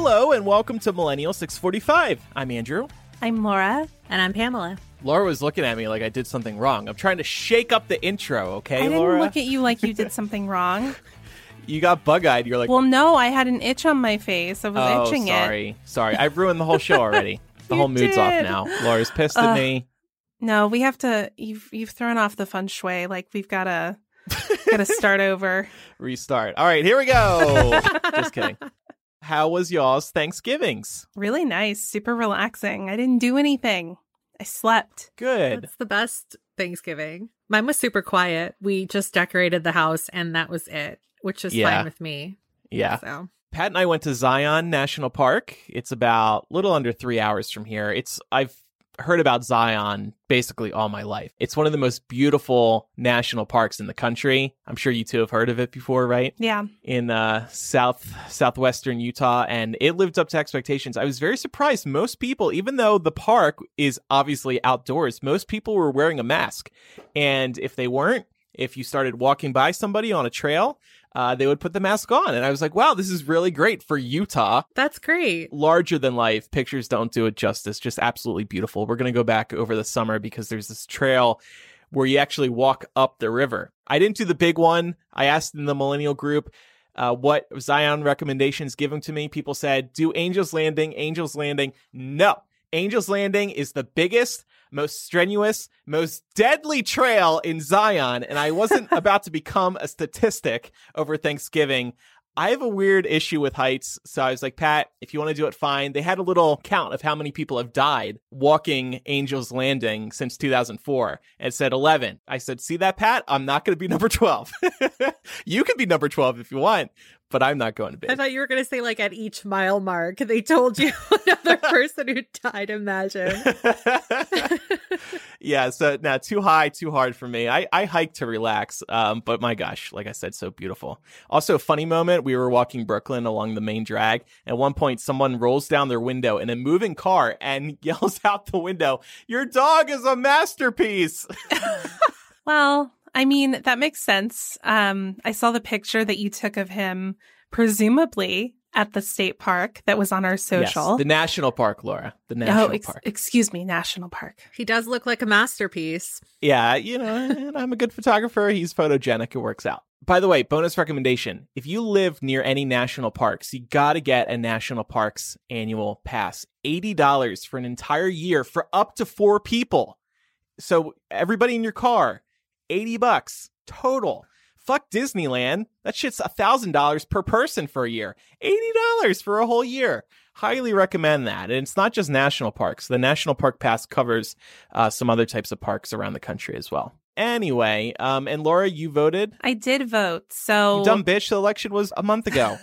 Hello and welcome to Millennial 645. I'm Andrew. I'm Laura. And I'm Pamela. Laura was looking at me like I did something wrong. I'm trying to shake up the intro, okay, Laura? I didn't look at you like you did something wrong. You got bug-eyed. You're like... Well, no, I had an itch on my face. I was itching sorry. It. Oh, sorry. I've ruined the whole show already. The whole mood's off now. Laura's pissed at me. No, we have to... You've thrown off the feng shui. Like, we've got to... Gotta start over. Restart. All right, here we go. Just kidding. How was y'all's Thanksgivings? Really nice. Super relaxing. I didn't do anything. I slept. Good. That's the best Thanksgiving. Mine was super quiet. We just decorated the house and that was it, which is fine with me. Yeah. So. Pat and I went to Zion National Park. It's about a little under 3 hours from here. I've heard about Zion basically all my life. It's one of the most beautiful national parks in the country. I'm sure you two have heard of it before, right? Yeah. In southwestern Utah, and it lived up to expectations. I was very surprised. Most people, even though the park is obviously outdoors, most people were wearing a mask. And if they weren't, if you started walking by somebody on a trail, they would put the mask on. And I was like, wow, this is really great for Utah. That's great. Larger than life. Pictures don't do it justice. Just absolutely beautiful. We're going to go back over the summer because there's this trail where you actually walk up the river. I didn't do the big one. I asked in the millennial group what Zion recommendations given to me. People said, do Angels Landing. Angels Landing. No. Angels Landing is the biggest, most strenuous, most deadly trail in Zion, and I wasn't about to become a statistic over Thanksgiving. I have a weird issue with heights, so I was like, Pat, if you want to do it, fine. They had a little count of how many people have died walking Angel's Landing since 2004, and said 11. I said, see that, Pat? I'm not going to be number 12. You can be number 12 if you want, but I'm not going to be. I thought you were going to say, like, at each mile mark, they told you another person who died, imagine. Yeah, so now too high, too hard for me. I hike to relax, but my gosh, like I said, so beautiful. Also, funny moment, we were walking Brooklyn along the main drag. At one point, someone rolls down their window in a moving car and yells out the window, "Your dog is a masterpiece!" Well, I mean, that makes sense. I saw the picture that you took of him, presumably at the state park that was on our social. Yes, the national park, Laura. The national park. Excuse me, national park. He does look like a masterpiece. Yeah, you know, and I'm a good photographer. He's photogenic. It works out. By the way, bonus recommendation. If you live near any national parks, you got to get a national parks annual pass. $80 for an entire year for up to 4 people. So everybody in your car. $80 total. Fuck Disneyland. That shit's $1,000 per person for a year. $80 for a whole year. Highly recommend that. And it's not just national parks. The National Park Pass covers some other types of parks around the country as well. Anyway, and Laura, you voted? I did vote. So, you dumb bitch, the election was a month ago.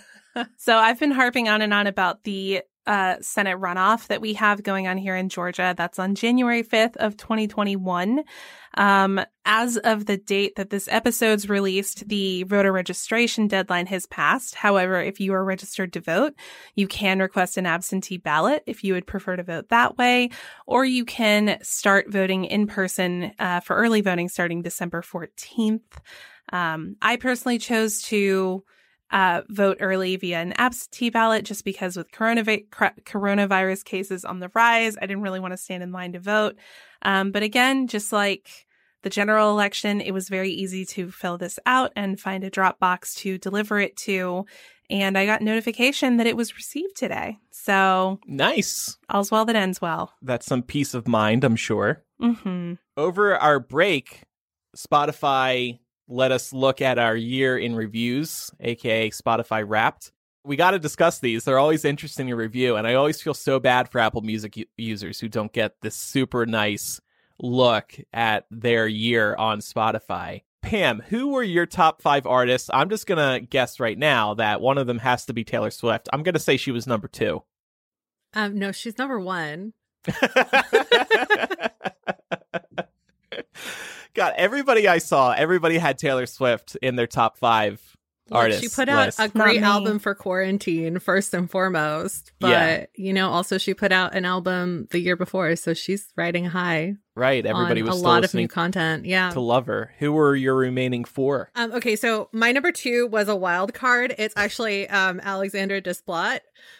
So I've been harping on and on about the Senate runoff that we have going on here in Georgia. That's on January 5th of 2021. As of the date that this episode's released, the voter registration deadline has passed. However, if you are registered to vote, you can request an absentee ballot if you would prefer to vote that way, or you can start voting in person for early voting starting December 14th. I personally chose to vote early via an absentee ballot just because with coronavirus cases on the rise, I didn't really want to stand in line to vote. But again, just like the general election, it was very easy to fill this out and find a Dropbox to deliver it to. And I got notification that it was received today. So nice. All's well that ends well. That's some peace of mind, I'm sure. Mm-hmm. Over our break, Spotify let us look at our year in reviews, aka Spotify Wrapped. We got to discuss these. They're always interesting to review, and I always feel so bad for Apple Music users who don't get this super nice look at their year on Spotify. Pam, who were your top 5 artists? I'm just going to guess right now that one of them has to be Taylor Swift. I'm going to say she was number 2. No, she's number 1. God, everybody I saw, everybody had Taylor Swift in their top 5 artists. She put out a great album for quarantine, first and foremost. But, you know, also she put out an album the year before, so she's riding high. Right. Everybody was still listening. A lot of new content. Yeah. To Lover. Who were your remaining four? Okay. So my number two was a wild card. It's actually Alexander Desplat,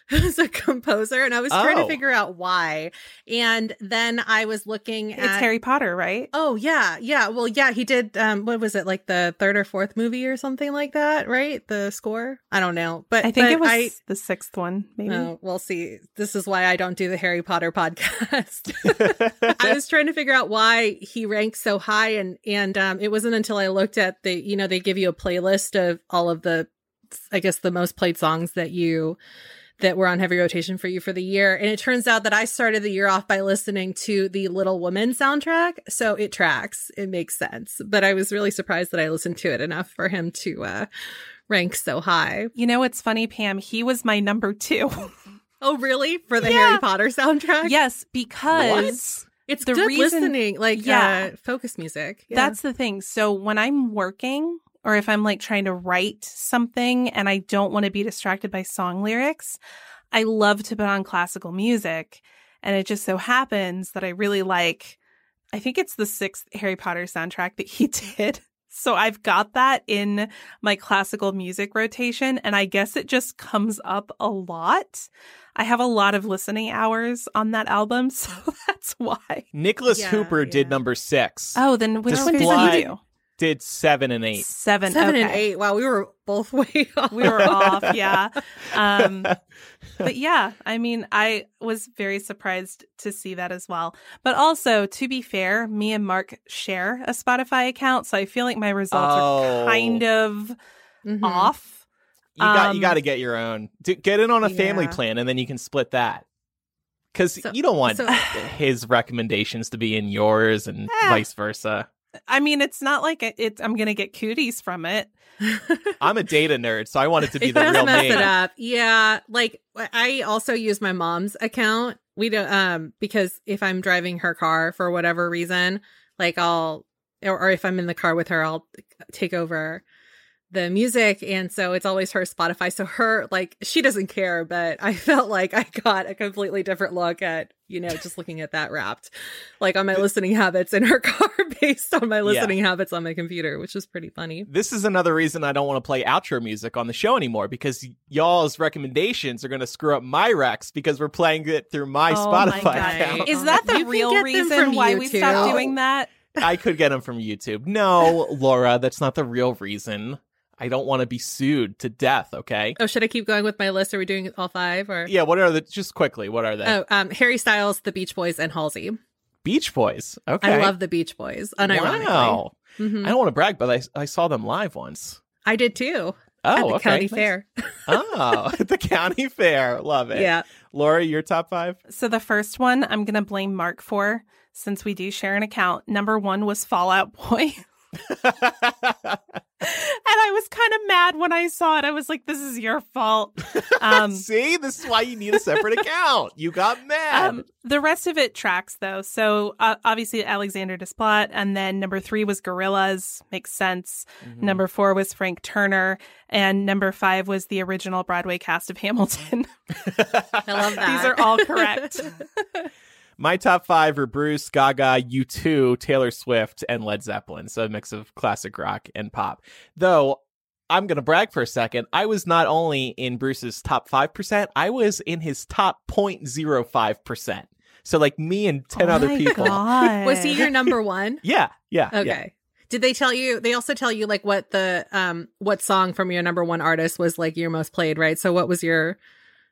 who's a composer. And I was trying to figure out why. And then I was looking at... It's Harry Potter, right? Oh, yeah. Yeah. Well, yeah, he did, what was it? Like the third or fourth movie or something like that, right? The score? I don't know. But I think it was the sixth one, maybe. Oh, we'll see. This is why I don't do the Harry Potter podcast. I was trying to figure out why he ranks so high, and it wasn't until I looked at the, you know, they give you a playlist of all of the, I guess, the most played songs that were on heavy rotation for you for the year, and it turns out that I started the year off by listening to the Little Women soundtrack, so it tracks, it makes sense. But I was really surprised that I listened to it enough for him to rank so high. You know, it's funny, Pam, he was my number two. Oh, really? For the Harry Potter soundtrack? Yes, because... What? It's the good reason, listening, like focus music. Yeah. That's the thing. So when I'm working or if I'm like trying to write something and I don't want to be distracted by song lyrics, I love to put on classical music. And it just so happens that I really like, I think it's the sixth Harry Potter soundtrack that he did. So I've got that in my classical music rotation. And I guess it just comes up a lot. I have a lot of listening hours on that album, so that's why. Nicholas Hooper did number six. Oh, then which one did he do? Did 7 and 8. Seven and eight. Wow, we were both way off. We were off, yeah. But yeah, I mean, I was very surprised to see that as well. But also, to be fair, me and Mark share a Spotify account, so I feel like my results are kind of off. You got to get your own. Get in on a family plan, and then you can split that. Because you don't want his recommendations to be in yours and vice versa. I mean, it's not like I'm going to get cooties from it. I'm a data nerd, so I want it to be the real name. It up. Yeah, like I also use my mom's account. We don't because if I'm driving her car for whatever reason, like I'll or if I'm in the car with her, I'll take over the music, and so it's always her Spotify. So her, like, she doesn't care, but I felt like I got a completely different look at, you know, just looking at that wrapped, like, on my listening habits in her car based on my listening habits on my computer, which is pretty funny. This is another reason I don't want to play outro music on the show anymore, because y'all's recommendations are going to screw up my recs because we're playing it through my Spotify account. Is that the real reason why we stopped doing that? I could get them from YouTube. No, Laura, that's not the real reason. I don't want to be sued to death, okay? Oh, should I keep going with my list? Are we doing all five? Or yeah, what are the... Just quickly, what are they? Oh, Harry Styles, The Beach Boys, and Halsey. Beach Boys? Okay. I love The Beach Boys, unironically. Wow. Mm-hmm. I don't want to brag, but I saw them live once. I did too. Oh, at the county fair. Oh, at the county fair. Love it. Yeah. Laura, your top five? So the first one I'm going to blame Mark for, since we do share an account. Number one was Fall Out Boy. And I was kind of mad when I saw it. I was like, this is your fault. See, this is why you need a separate account. You got mad. The rest of it tracks, though. So obviously, Alexander Desplat. And then number three was Gorillaz. Makes sense. Mm-hmm. Number four was Frank Turner. And number five was the original Broadway cast of Hamilton. I love that. These are all correct. My top five are Bruce, Gaga, U2, Taylor Swift, and Led Zeppelin. So a mix of classic rock and pop. Though, I'm going to brag for a second. I was not only in Bruce's top 5%, I was in his top 0.05%. So like me and 10 other people. God. Was he your number one? Yeah. Okay. Yeah. Did they tell you, they also tell you like what the, what song from your number one artist was like your most played, right? So what was your...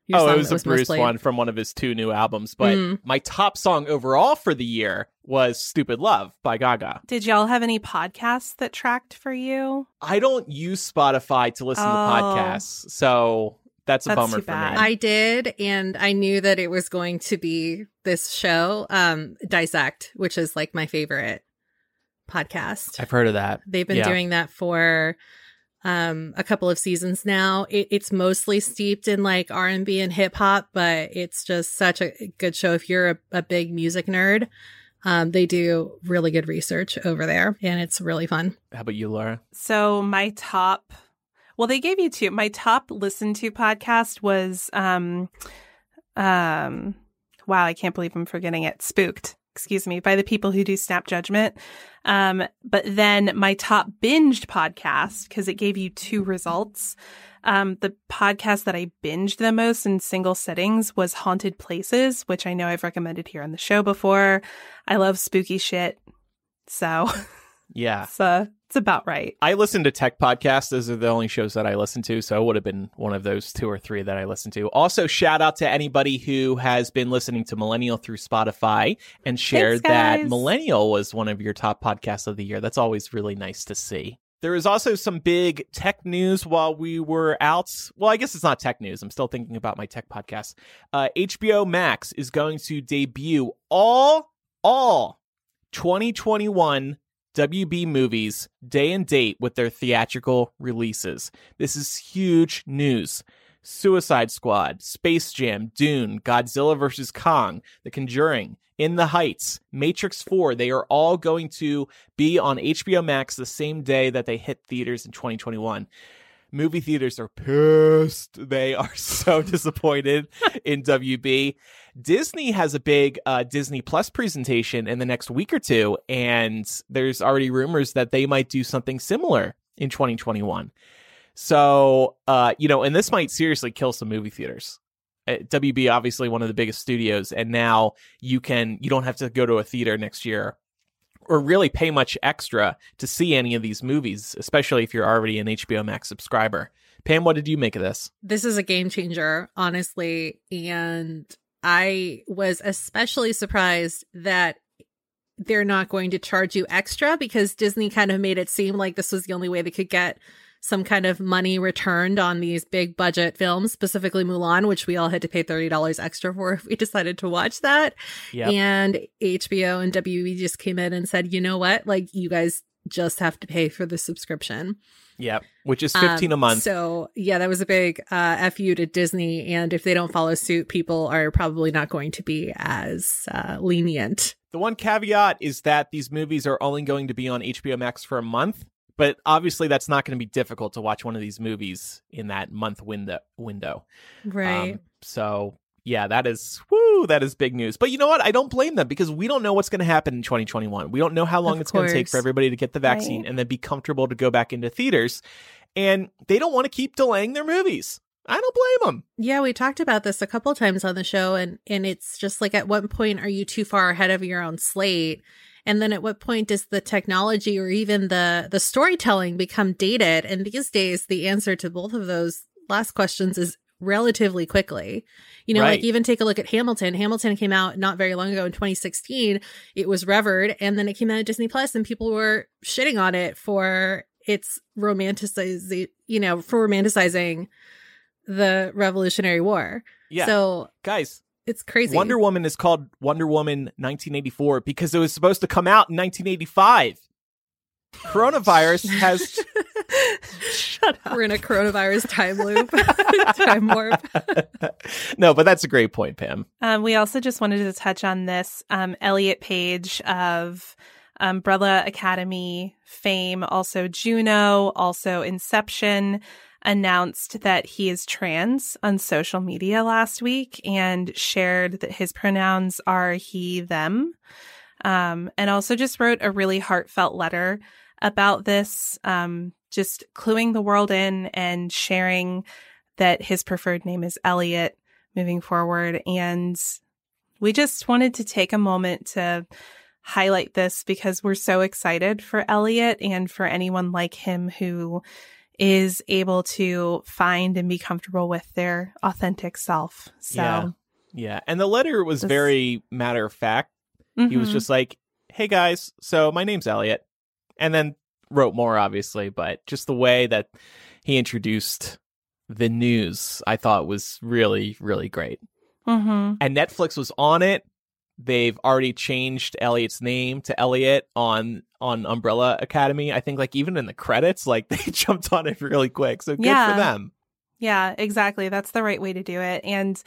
it was a Bruce one from one of his two new albums. But my top song overall for the year was Stupid Love by Gaga. Did y'all have any podcasts that tracked for you? I don't use Spotify to listen to podcasts. So that's a bummer for me. I did. And I knew that it was going to be this show, Dissect, which is like my favorite podcast. I've heard of that. They've been doing that for... a couple of seasons now. It's mostly steeped in like R&B and hip hop, but it's just such a good show. If you're a big music nerd, they do really good research over there and it's really fun. How about you, Laura? So my top, well, they gave you two. My top listened to podcast was, wow, I can't believe I'm forgetting it. Spooked by the people who do Snap Judgment. But then my top binged podcast, because it gave you two results. The podcast that I binged the most in single sittings was Haunted Places, which I know I've recommended here on the show before. I love spooky shit. So yeah, it's about right. I listen to tech podcasts. Those are the only shows that I listen to. So it would have been one of those two or three that I listen to. Also, shout out to anybody who has been listening to Millennial through Spotify and shared that Millennial was one of your top podcasts of the year. That's always really nice to see. There is also some big tech news while we were out. Well, I guess it's not tech news. I'm still thinking about my tech podcast. HBO Max is going to debut all 2021 WB movies day and date with their theatrical releases. This is huge news. Suicide Squad, Space Jam, Dune, Godzilla vs. Kong, The Conjuring, In the Heights, Matrix 4, they are all going to be on HBO Max the same day that they hit theaters in 2021. Movie theaters are pissed. They are so disappointed in WB. Disney has a big Disney Plus presentation in the next week or two, and there's already rumors that they might do something similar in 2021. So, and this might seriously kill some movie theaters. WB, obviously one of the biggest studios, and now you don't have to go to a theater next year or really pay much extra to see any of these movies, especially if you're already an HBO Max subscriber. Pam, what did you make of this? This is a game changer, honestly, and I was especially surprised that they're not going to charge you extra, because Disney kind of made it seem like this was the only way they could get some kind of money returned on these big budget films, specifically Mulan, which we all had to pay $30 extra for if we decided to watch that. Yep. And HBO and WB just came in and said, you know what? Like, you guys just have to pay for the subscription. Yeah, which is $15 a month. So, yeah, that was a big FU to Disney. And if they don't follow suit, people are probably not going to be as lenient. The one caveat is that these movies are only going to be on HBO Max for a month. But obviously, that's not going to be difficult to watch one of these movies in that month window. Right. So, yeah, that is big news. But you know what? I don't blame them, because we don't know what's going to happen in 2021. We don't know how long it's going to take for everybody to get the vaccine and then be comfortable to go back into theaters. And they don't want to keep delaying their movies. I don't blame them. Yeah, we talked about this a couple times on the show. And it's just like, at what point are you too far ahead of your own slate? And then at what point does the technology or even the storytelling become dated? And these days, the answer to both of those last questions is relatively quickly. You know, like, even take a look at Hamilton. Hamilton came out not very long ago in 2016. It was revered, and then it came out at Disney Plus, and people were shitting on it for its romanticizing the Revolutionary War. Yeah. So, guys, it's crazy. Wonder Woman is called Wonder Woman 1984 because it was supposed to come out in 1985. Coronavirus has... Shut up. We're in a coronavirus time loop. Time warp. No, but that's a great point, Pam. We also just wanted to touch on this. Elliot Page of Umbrella Academy fame, also Juno, also Inception, announced that he is trans on social media last week and shared that his pronouns are he, them, and also just wrote a really heartfelt letter about this, just cluing the world in and sharing that his preferred name is Elliot moving forward. And we just wanted to take a moment to highlight this because we're so excited for Elliot and for anyone like him who is able to find and be comfortable with their authentic self. So yeah. And the letter was very matter of fact. Mm-hmm. He was just like, hey guys, so my name's Elliot, and then wrote more, obviously, but just the way that he introduced the news, I thought was really, really great. Mm-hmm. And Netflix was on it. They've already changed Elliot's name to Elliot on Umbrella Academy. I think, like, even in the credits, like, they jumped on it really quick. So good for them. Yeah, exactly. That's the right way to do it. And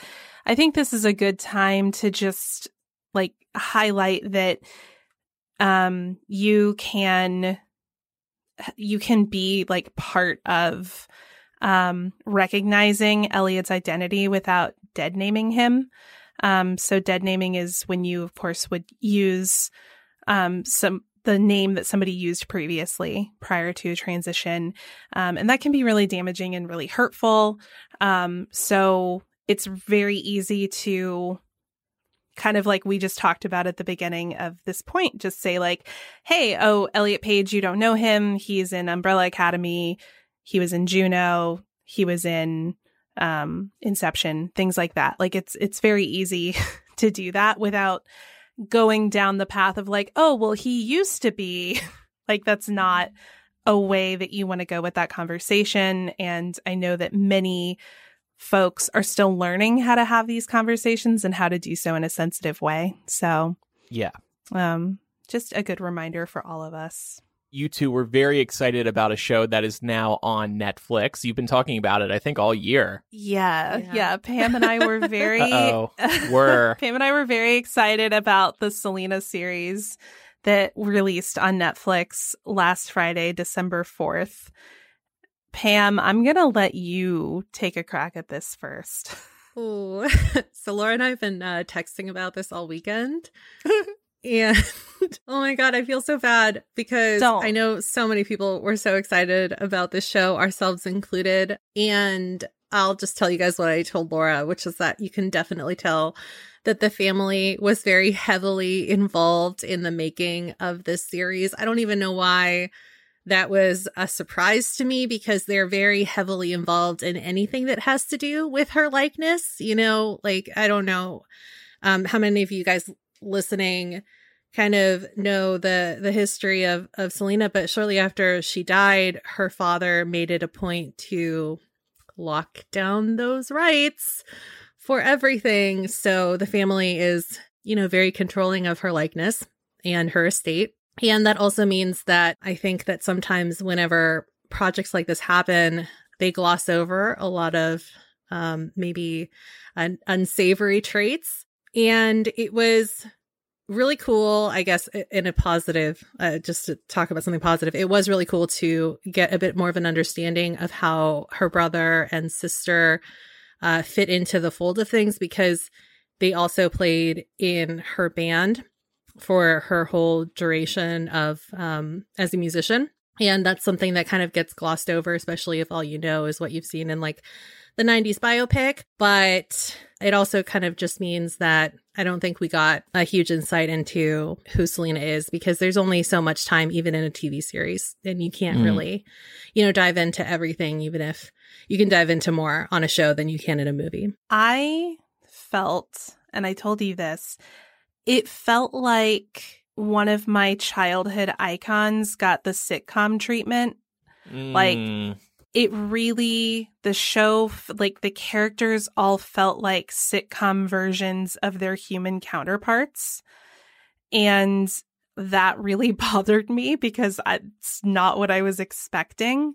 I think this is a good time to just, like, highlight that you can be, like, part of recognizing Elliot's identity without dead naming him. So dead naming is when you, of course, would use the name that somebody used previously prior to a transition. And that can be really damaging and really hurtful. So it's very easy to kind of like we just talked about at the beginning of this point, just say like, hey, oh, Elliot Page, you don't know him. He's in Umbrella Academy. He was in Juno. He was in Inception, things like that. Like it's very easy to do that without going down the path of like, oh, well, he used to be like, that's not a way that you want to go with that conversation. And I know that many folks are still learning how to have these conversations and how to do so in a sensitive way. So yeah, just a good reminder for all of us. You two were very excited about a show that is now on Netflix. You've been talking about it, I think, all year. Yeah. Pam and I were very Pam and I were very excited about the Selena series that released on Netflix last Friday, December 4th. Pam, I'm going to let you take a crack at this first. Ooh. So Laura and I have been texting about this all weekend. And oh my God, I feel so bad because I know so many people were so excited about this show, ourselves included. And I'll just tell you guys what I told Laura, which is that you can definitely tell that the family was very heavily involved in the making of this series. I don't even know why that was a surprise to me because they're very heavily involved in anything that has to do with her likeness. You know, like, I don't know how many of you guys listening kind of know the history of Selena, but shortly after she died, her father made it a point to lock down those rights for everything. So the family is, you know, very controlling of her likeness and her estate. And that also means that I think that sometimes whenever projects like this happen, they gloss over a lot of maybe unsavory traits. And it was really cool, I guess, in a positive, just to talk about something positive. It was really cool to get a bit more of an understanding of how her brother and sister fit into the fold of things because they also played in her band for her whole duration of as a musician. And that's something that kind of gets glossed over, especially if all you know is what you've seen in like the 90s biopic. But it also kind of just means that I don't think we got a huge insight into who Selena is because there's only so much time even in a TV series and you can't really, you know, dive into everything, even if you can dive into more on a show than you can in a movie. I felt, and I told you this, it felt like one of my childhood icons got the sitcom treatment. Like, it really, the show, like the characters all felt like sitcom versions of their human counterparts. And that really bothered me because it's not what I was expecting.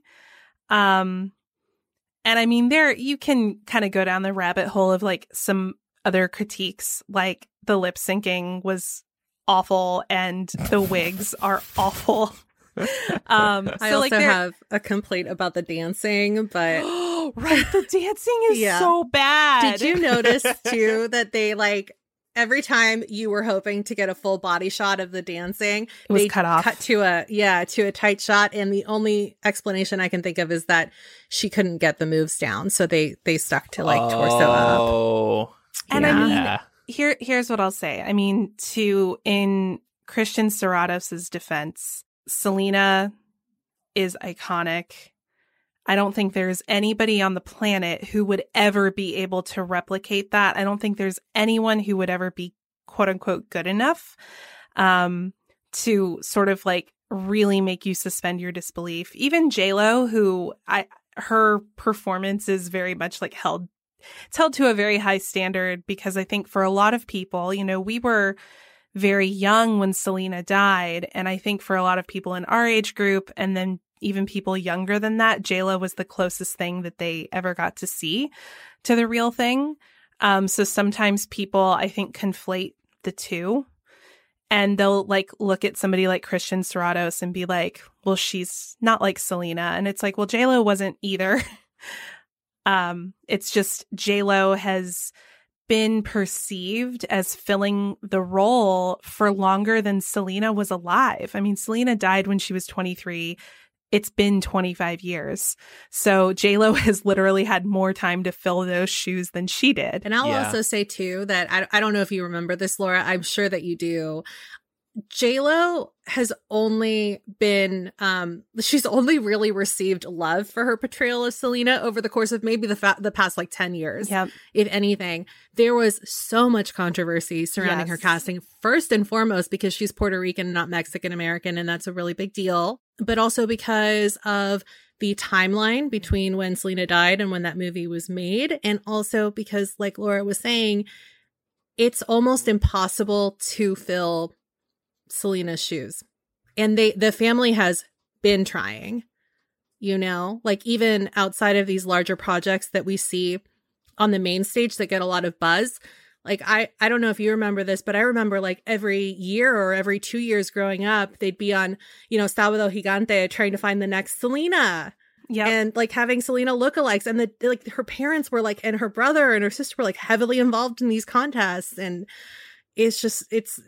And I mean, there you can kind of go down the rabbit hole of like some other critiques, like the lip syncing was awful and the wigs are awful. I also have a complaint about the dancing, but right, the dancing is so bad. Did you notice too that they like every time you were hoping to get a full body shot of the dancing, it was cut off. Cut to a tight shot, and the only explanation I can think of is that she couldn't get the moves down, so they stuck to like torso up. And I mean, here's what I'll say. I mean, in Christian Serratos' defense, Selena is iconic. I don't think there's anybody on the planet who would ever be able to replicate that. I don't think there's anyone who would ever be quote unquote good enough to sort of like really make you suspend your disbelief. Even J.Lo, who her performance is very much like held to a very high standard because I think for a lot of people, you know, we were very young when Selena died. And I think for a lot of people in our age group, and then even people younger than that, J.Lo was the closest thing that they ever got to see to the real thing. So sometimes people, I think, conflate the two. And they'll like look at somebody like Christian Serratos and be like, well, she's not like Selena. And it's like, well, J.Lo wasn't either. It's just J.Lo has been perceived as filling the role for longer than Selena was alive. I mean, Selena died when she was 23. It's been 25 years. So J.Lo has literally had more time to fill those shoes than she did. And I'll also say, too, that I don't know if you remember this, Laura. I'm sure that you do. J.Lo has only been, she's only really received love for her portrayal of Selena over the course of maybe the past like 10 years, if anything. There was so much controversy surrounding her casting, first and foremost, because she's Puerto Rican, not Mexican American, and that's a really big deal. But also because of the timeline between when Selena died and when that movie was made. And also because, like Laura was saying, it's almost impossible to fill Selena's shoes, and the family has been trying, you know, like even outside of these larger projects that we see on the main stage that get a lot of buzz. Like, I don't know if you remember this, but I remember like every year or every 2 years growing up, they'd be on, you know, Sábado Gigante trying to find the next Selena. Yeah. And like having Selena lookalikes, and the like her parents were like, and her brother and her sister were like heavily involved in these contests. And it's just, it's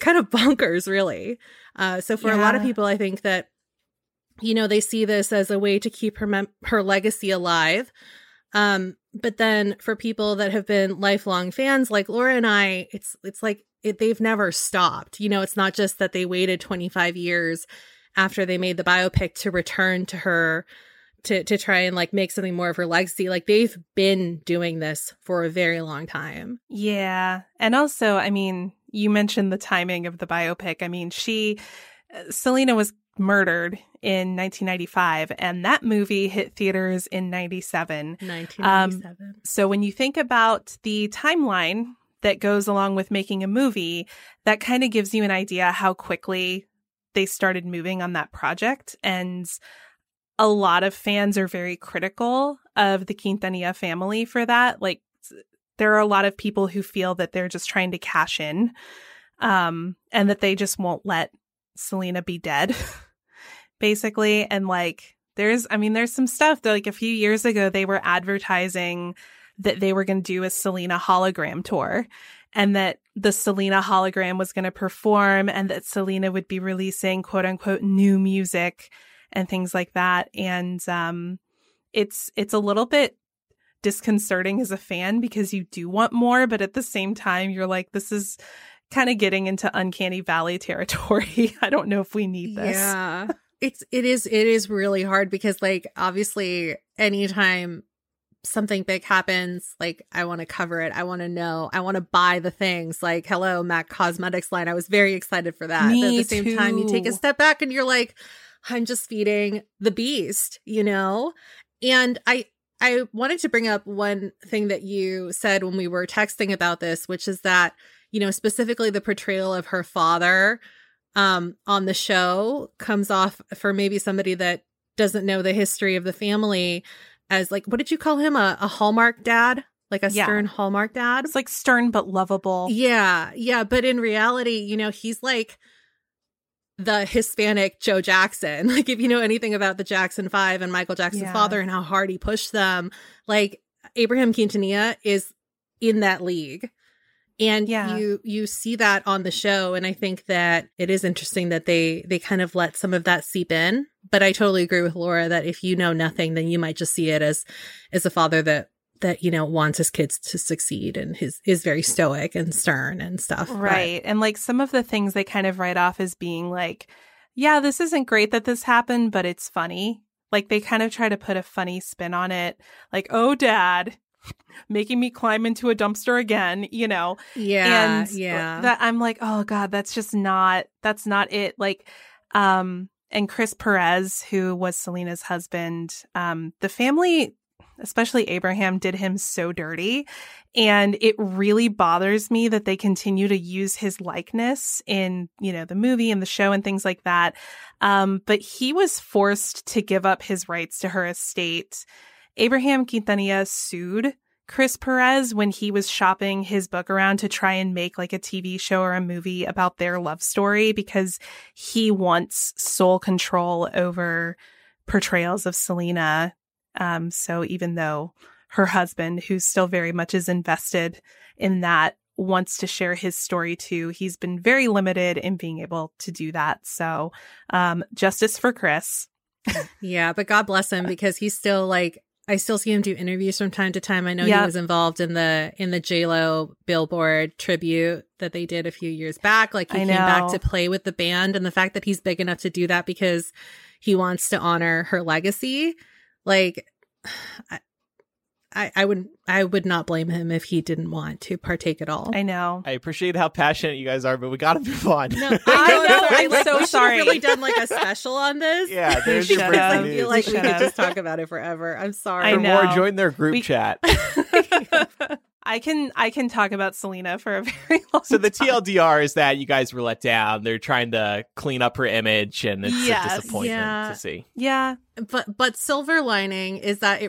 kind of bonkers, really. So for a lot of people, I think that, you know, they see this as a way to keep her legacy alive. But then for people that have been lifelong fans like Laura and I, it's like they've never stopped. You know, it's not just that they waited 25 years after they made the biopic to return to her to try and like make something more of her legacy. Like, they've been doing this for a very long time. Yeah. And also, I mean, you mentioned the timing of the biopic. I mean, Selena was murdered in 1995, and that movie hit theaters in 97. 1997. So when you think about the timeline that goes along with making a movie, that kind of gives you an idea how quickly they started moving on that project. And a lot of fans are very critical of the Quintanilla family for that. Like, there are a lot of people who feel that they're just trying to cash in, and that they just won't let Selena be dead, basically. And like, there's some stuff that like a few years ago, they were advertising that they were going to do a Selena hologram tour, and that the Selena hologram was going to perform, and that Selena would be releasing quote unquote new music and things like that. And it's a little bit disconcerting as a fan, because you do want more, but at the same time you're like, this is kind of getting into uncanny valley territory. I don't know if we need this. Yeah. It is really hard, because like obviously anytime something big happens, like I want to cover it, I want to know, I want to buy the things. Like, hello, MAC Cosmetics line, I was very excited for that. But at the same time, you take a step back and you're like, I'm just feeding the beast, you know? And I wanted to bring up one thing that you said when we were texting about this, which is that, you know, specifically the portrayal of her father on the show comes off for maybe somebody that doesn't know the history of the family as like, what did you call him? A Hallmark dad? Like a stern Hallmark dad? It's like stern but lovable. Yeah. Yeah. But in reality, you know, he's like the Hispanic Joe Jackson. Like, if you know anything about the Jackson 5 and Michael Jackson's father and how hard he pushed them, like Abraham Quintanilla is in that league. And you see that on the show. And I think that it is interesting that they kind of let some of that seep in. But I totally agree with Laura that if you know nothing, then you might just see it as a father that, you know, wants his kids to succeed and is very stoic and stern and stuff. Right. But, and like some of the things they kind of write off as being like, yeah, this isn't great that this happened, but it's funny. Like, they kind of try to put a funny spin on it. Like, oh, dad, making me climb into a dumpster again, you know? Yeah. And that I'm like, oh God, that's not it. Like, and Chris Perez, who was Selena's husband, the family, especially Abraham, did him so dirty. And it really bothers me that they continue to use his likeness in, you know, the movie and the show and things like that. But he was forced to give up his rights to her estate. Abraham Quintanilla sued Chris Perez when he was shopping his book around to try and make like a TV show or a movie about their love story, because he wants sole control over portrayals of Selena. So even though her husband, who still very much is invested in that, wants to share his story too. He's been very limited in being able to do that. So justice for Chris. Yeah, but God bless him, because he's still like, I still see him do interviews from time to time. I know He was involved in the J.Lo Billboard tribute that they did a few years back. Like, he came back to play with the band, and the fact that he's big enough to do that because he wants to honor her legacy. Like, I would not blame him if he didn't want to partake at all. I know. I appreciate how passionate you guys are, but we got to move on. No, I know. I'm so sorry. We should have really done like a special on this. Yeah, there's your breaking news. I feel like we could just talk about it forever. I'm sorry. For more, join their group chat. I can talk about Selena for a very long time. So the TLDR is that you guys were let down. They're trying to clean up her image, and it's a disappointment to see. Yeah. But silver lining is that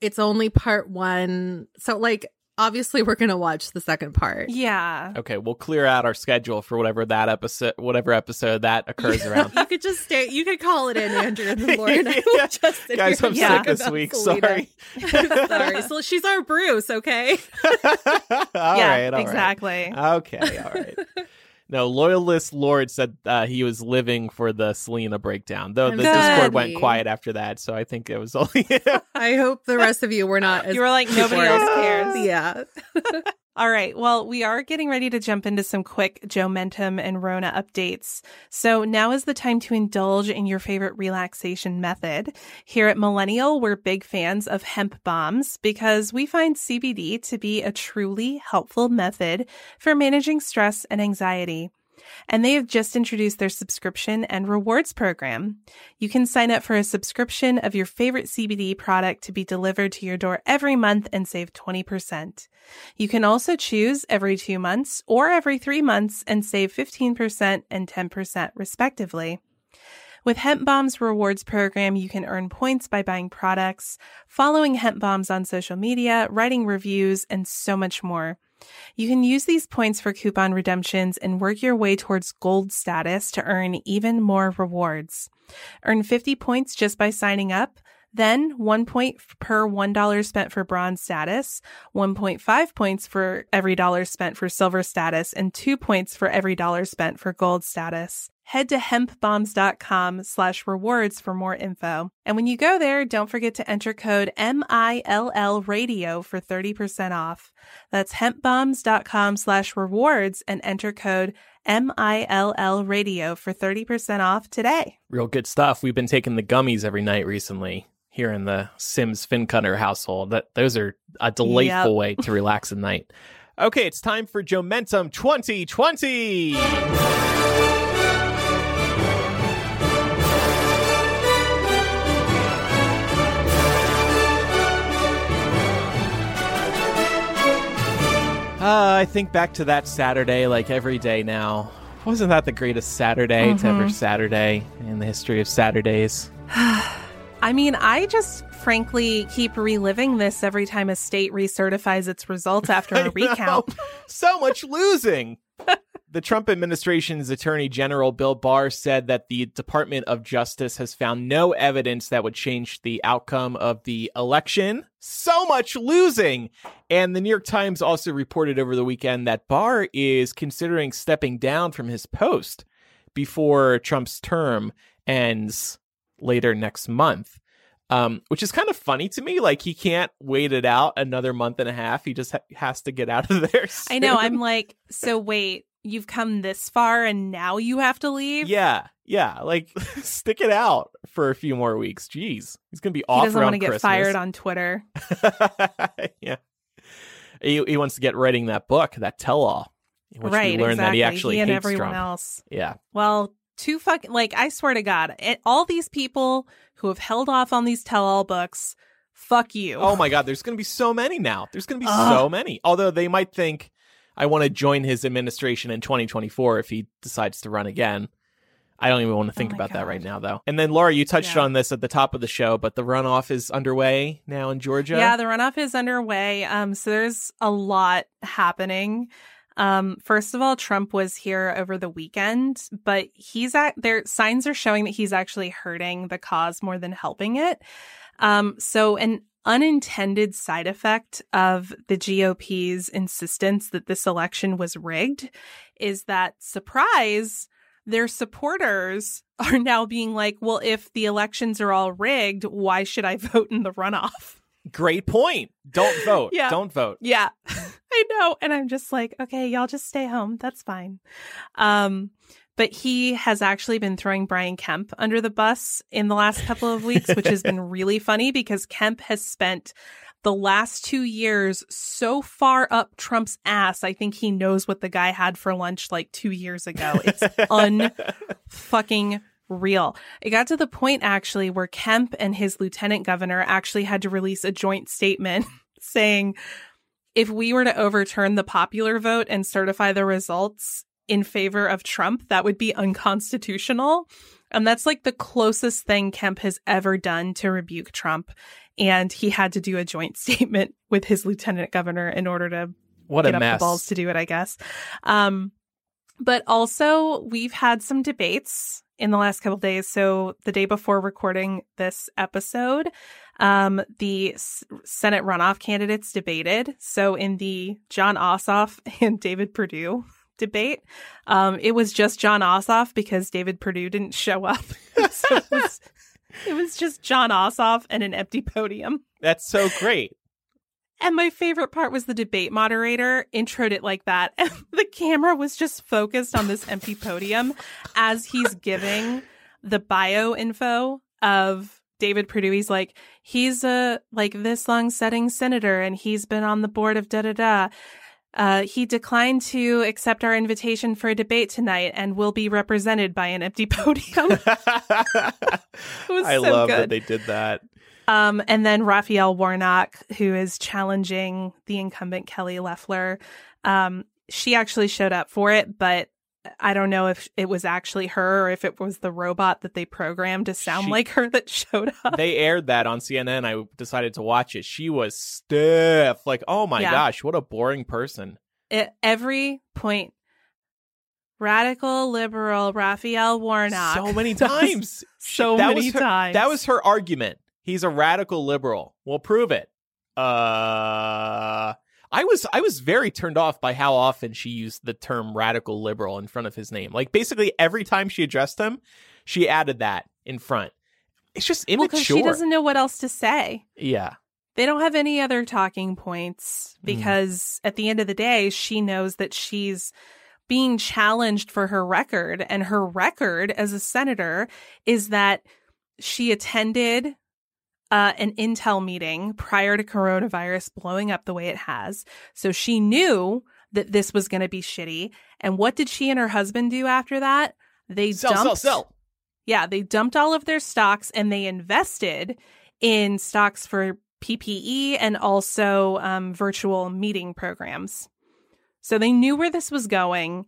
it's only part one. So like, obviously we're going to watch the second part. Yeah. Okay, we'll clear out our schedule for whatever episode that occurs around. You could just stay. You could call it in, Andrew, in the morning. Guys, I'm sick this week. Selena. Sorry. So she's our Bruce, okay? All right. Okay, all right. No, Loyalist Lord said he was living for the Selena breakdown, though the Discord went quiet after that, so I think it was only I hope the rest of you were not as... You were like, nobody else cares. Yeah. All right. Well, we are getting ready to jump into some quick Joe-mentum and Rona updates. So now is the time to indulge in your favorite relaxation method. Here at Millennial, we're big fans of hemp bombs because we find CBD to be a truly helpful method for managing stress and anxiety. And they have just introduced their subscription and rewards program. You can sign up for a subscription of your favorite CBD product to be delivered to your door every month and save 20%. You can also choose every 2 months or every 3 months and save 15% and 10% respectively. With Hemp Bomb's rewards program, you can earn points by buying products, following Hemp Bombs on social media, writing reviews, and so much more. You can use these points for coupon redemptions and work your way towards gold status to earn even more rewards. Earn 50 points just by signing up, then 1 point per $1 spent for bronze status, 1.5 points for every $1 spent for silver status, and 2 points for every $1 spent for gold status. Head to hempbombs.com/rewards for more info. And when you go there, don't forget to enter code MILLradio for 30% off. That's hempbombs.com/rewards and enter code MILLradio for 30% off today. Real good stuff. We've been taking the gummies every night recently here in the Sims Fincutter household. Those are a delightful way to relax at night. Okay, it's time for Joe-mentum 2020. I think back to that Saturday, like every day now. Wasn't that the greatest Saturday to ever Saturday in the history of Saturdays? I mean, I just frankly keep reliving this every time a state recertifies its results after a recount. So much losing. The Trump administration's Attorney General Bill Barr said that the Department of Justice has found no evidence that would change the outcome of the election. So much losing. And the New York Times also reported over the weekend that Barr is considering stepping down from his post before Trump's term ends later next month, which is kind of funny to me. Like, he can't wait it out another month and a half. He just has to get out of there soon. I know. I'm like, so wait. You've come this far and now you have to leave? Yeah. Like, stick it out for a few more weeks. Jeez. He's going to be off around Christmas. He doesn't want to get fired on Twitter. Yeah. He wants to get writing that book, that tell-all. Right, we learned that he actually hates Trump. He and everyone else. Yeah. Well, I swear to God, all these people who have held off on these tell-all books, fuck you. Oh my God, there's going to be so many now. There's going to be so many. Although they might think, I want to join his administration in 2024 if he decides to run again. I don't even want to think about that right now, though. And then, Laura, you touched on this at the top of the show, but the runoff is underway now in Georgia. Yeah, the runoff is underway. So there's a lot happening. First of all, Trump was here over the weekend, but signs are showing that he's actually hurting the cause more than helping it. So, and unintended side effect of the GOP's insistence that this election was rigged is that, surprise, their supporters are now being like, well, if the elections are all rigged, why should I vote in the runoff? Great point. Don't vote. Yeah. Don't vote. Yeah, I know. And I'm just like, okay, y'all just stay home. That's fine. But he has actually been throwing Brian Kemp under the bus in the last couple of weeks, which has been really funny because Kemp has spent the last 2 years so far up Trump's ass. I think he knows what the guy had for lunch like 2 years ago. It's un-fucking-real. It got to the point, actually, where Kemp and his lieutenant governor actually had to release a joint statement saying, if we were to overturn the popular vote and certify the results in favor of Trump, that would be unconstitutional. And that's like the closest thing Kemp has ever done to rebuke Trump. And he had to do a joint statement with his lieutenant governor in order to get up the balls to do it, I guess. But also, we've had some debates in the last couple of days. So the day before recording this episode, the Senate runoff candidates debated. So in the John Ossoff and David Perdue debate, it was just John Ossoff because David Perdue didn't show up. So it was just John Ossoff and an empty podium. That's so great. And my favorite part was the debate moderator introed it like that. And the camera was just focused on this empty podium as he's giving the bio info of David Perdue. He's like, he's a like this long setting senator and he's been on the board of da-da-da. He declined to accept our invitation for a debate tonight and will be represented by an empty podium. I love that they did that. And then Raphael Warnock, who is challenging the incumbent Kelly Loeffler, she actually showed up for it, but I don't know if it was actually her or if it was the robot that they programmed to sound like her that showed up. They aired that on CNN. I decided to watch it. She was stiff. Like, oh my gosh, what a boring person. At every point, radical liberal Raphael Warnock. So many times. That was her. That was her argument. He's a radical liberal. We'll prove it. I was very turned off by how often she used the term radical liberal in front of his name. Like, basically every time she addressed him, she added that in front. It's just immature. Because she doesn't know what else to say. Yeah. They don't have any other talking points because at the end of the day, she knows that she's being challenged for her record. And her record as a senator is that she attended an intel meeting prior to coronavirus blowing up the way it has. So she knew that this was going to be shitty. And what did she and her husband do after that? They dumped. Yeah, they dumped all of their stocks and they invested in stocks for PPE and also virtual meeting programs. So they knew where this was going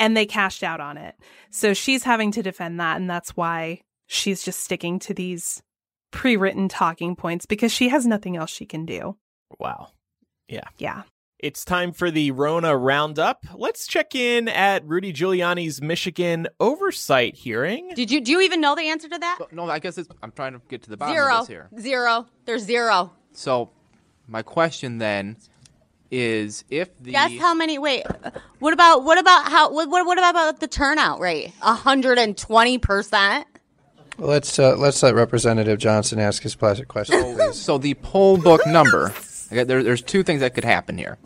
and they cashed out on it. So she's having to defend that. And that's why she's just sticking to these pre-written talking points because she has nothing else she can do. Wow. Yeah. Yeah. It's time for the Rona Roundup. Let's check in at Rudy Giuliani's Michigan oversight hearing. Do you even know the answer to that? No, I guess I'm trying to get to the bottom of this here. Zero. There's zero. So my question then is if the... Guess how many... Wait. What about the turnout rate? 120%? Let's let Representative Johnson ask his classic question, please. So the poll book number, there's two things that could happen here.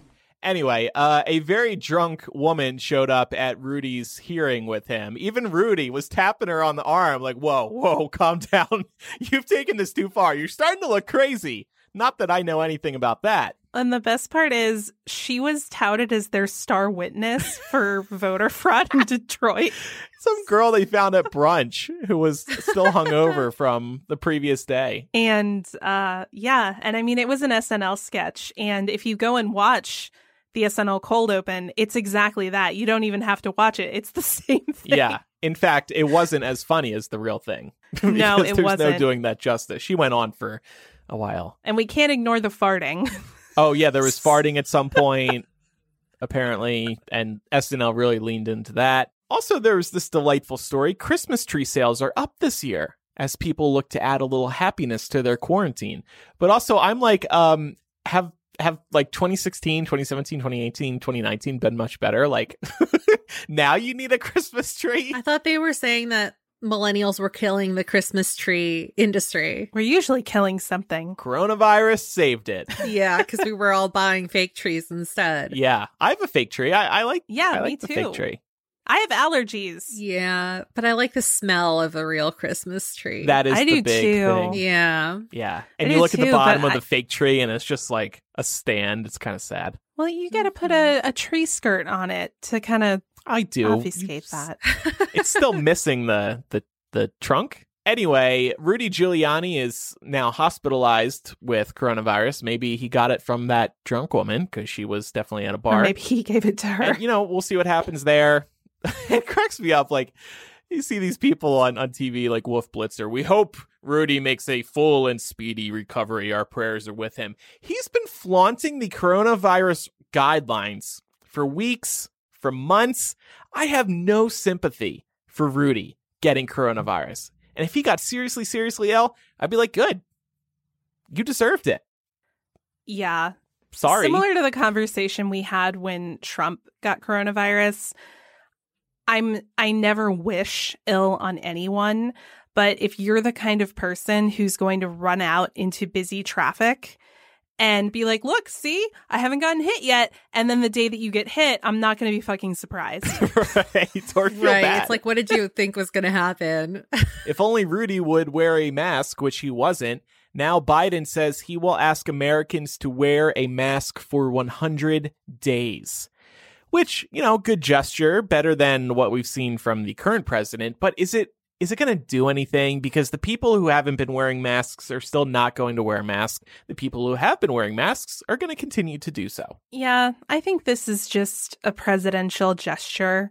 Anyway, a very drunk woman showed up at Rudy's hearing with him. Even Rudy was tapping her on the arm like, whoa, calm down. You've taken this too far. You're starting to look crazy. Not that I know anything about that. And the best part is she was touted as their star witness for voter fraud in Detroit. Some girl they found at brunch who was still hungover from the previous day. And and I mean, it was an SNL sketch. And if you go and watch the SNL cold open, it's exactly that. You don't even have to watch it. It's the same thing. Yeah. In fact, it wasn't as funny as the real thing. No, it wasn't. There's no doing that justice. She went on for a while. And we can't ignore the farting. Oh, yeah, there was farting at some point, apparently, and SNL really leaned into that. Also, there was this delightful story. Christmas tree sales are up this year. as people look to add a little happiness to their quarantine. But also, I'm like, have like 2016, 2017, 2018, 2019 been much better? Like, now you need a Christmas tree. I thought they were saying that millennials were killing the Christmas tree industry. We're usually killing something. Coronavirus saved it. Yeah, because we were all buying fake trees instead. Yeah, I have a fake tree. I like the fake tree. I have allergies. Yeah, but I like the smell of a real Christmas tree. That is the big thing. Yeah. Yeah. And you look at the bottom of the fake tree and it's just like a stand. It's kind of sad. Well, you got to put a tree skirt on it to kind of obfuscate that. It's still missing the trunk. Anyway, Rudy Giuliani is now hospitalized with coronavirus. Maybe he got it from that drunk woman because she was definitely at a bar. Or maybe he gave it to her. And, we'll see what happens there. It cracks me up. Like, you see these people on TV like Wolf Blitzer. We hope Rudy makes a full and speedy recovery. Our prayers are with him. He's been flaunting the coronavirus guidelines for weeks, for months. I have no sympathy for Rudy getting coronavirus. And if he got seriously, seriously ill, I'd be like, good. You deserved it. Yeah. Sorry. Similar to the conversation we had when Trump got coronavirus. I never wish ill on anyone, but if you're the kind of person who's going to run out into busy traffic and be like, look, see, I haven't gotten hit yet. And then the day that you get hit, I'm not going to be fucking surprised. Right. Or feel bad. It's like, what did you think was going to happen? If only Rudy would wear a mask, which he wasn't. Now Biden says he will ask Americans to wear a mask for 100 days. Which, good gesture, better than what we've seen from the current president. But is it going to do anything? Because the people who haven't been wearing masks are still not going to wear masks. The people who have been wearing masks are going to continue to do so. Yeah, I think this is just a presidential gesture.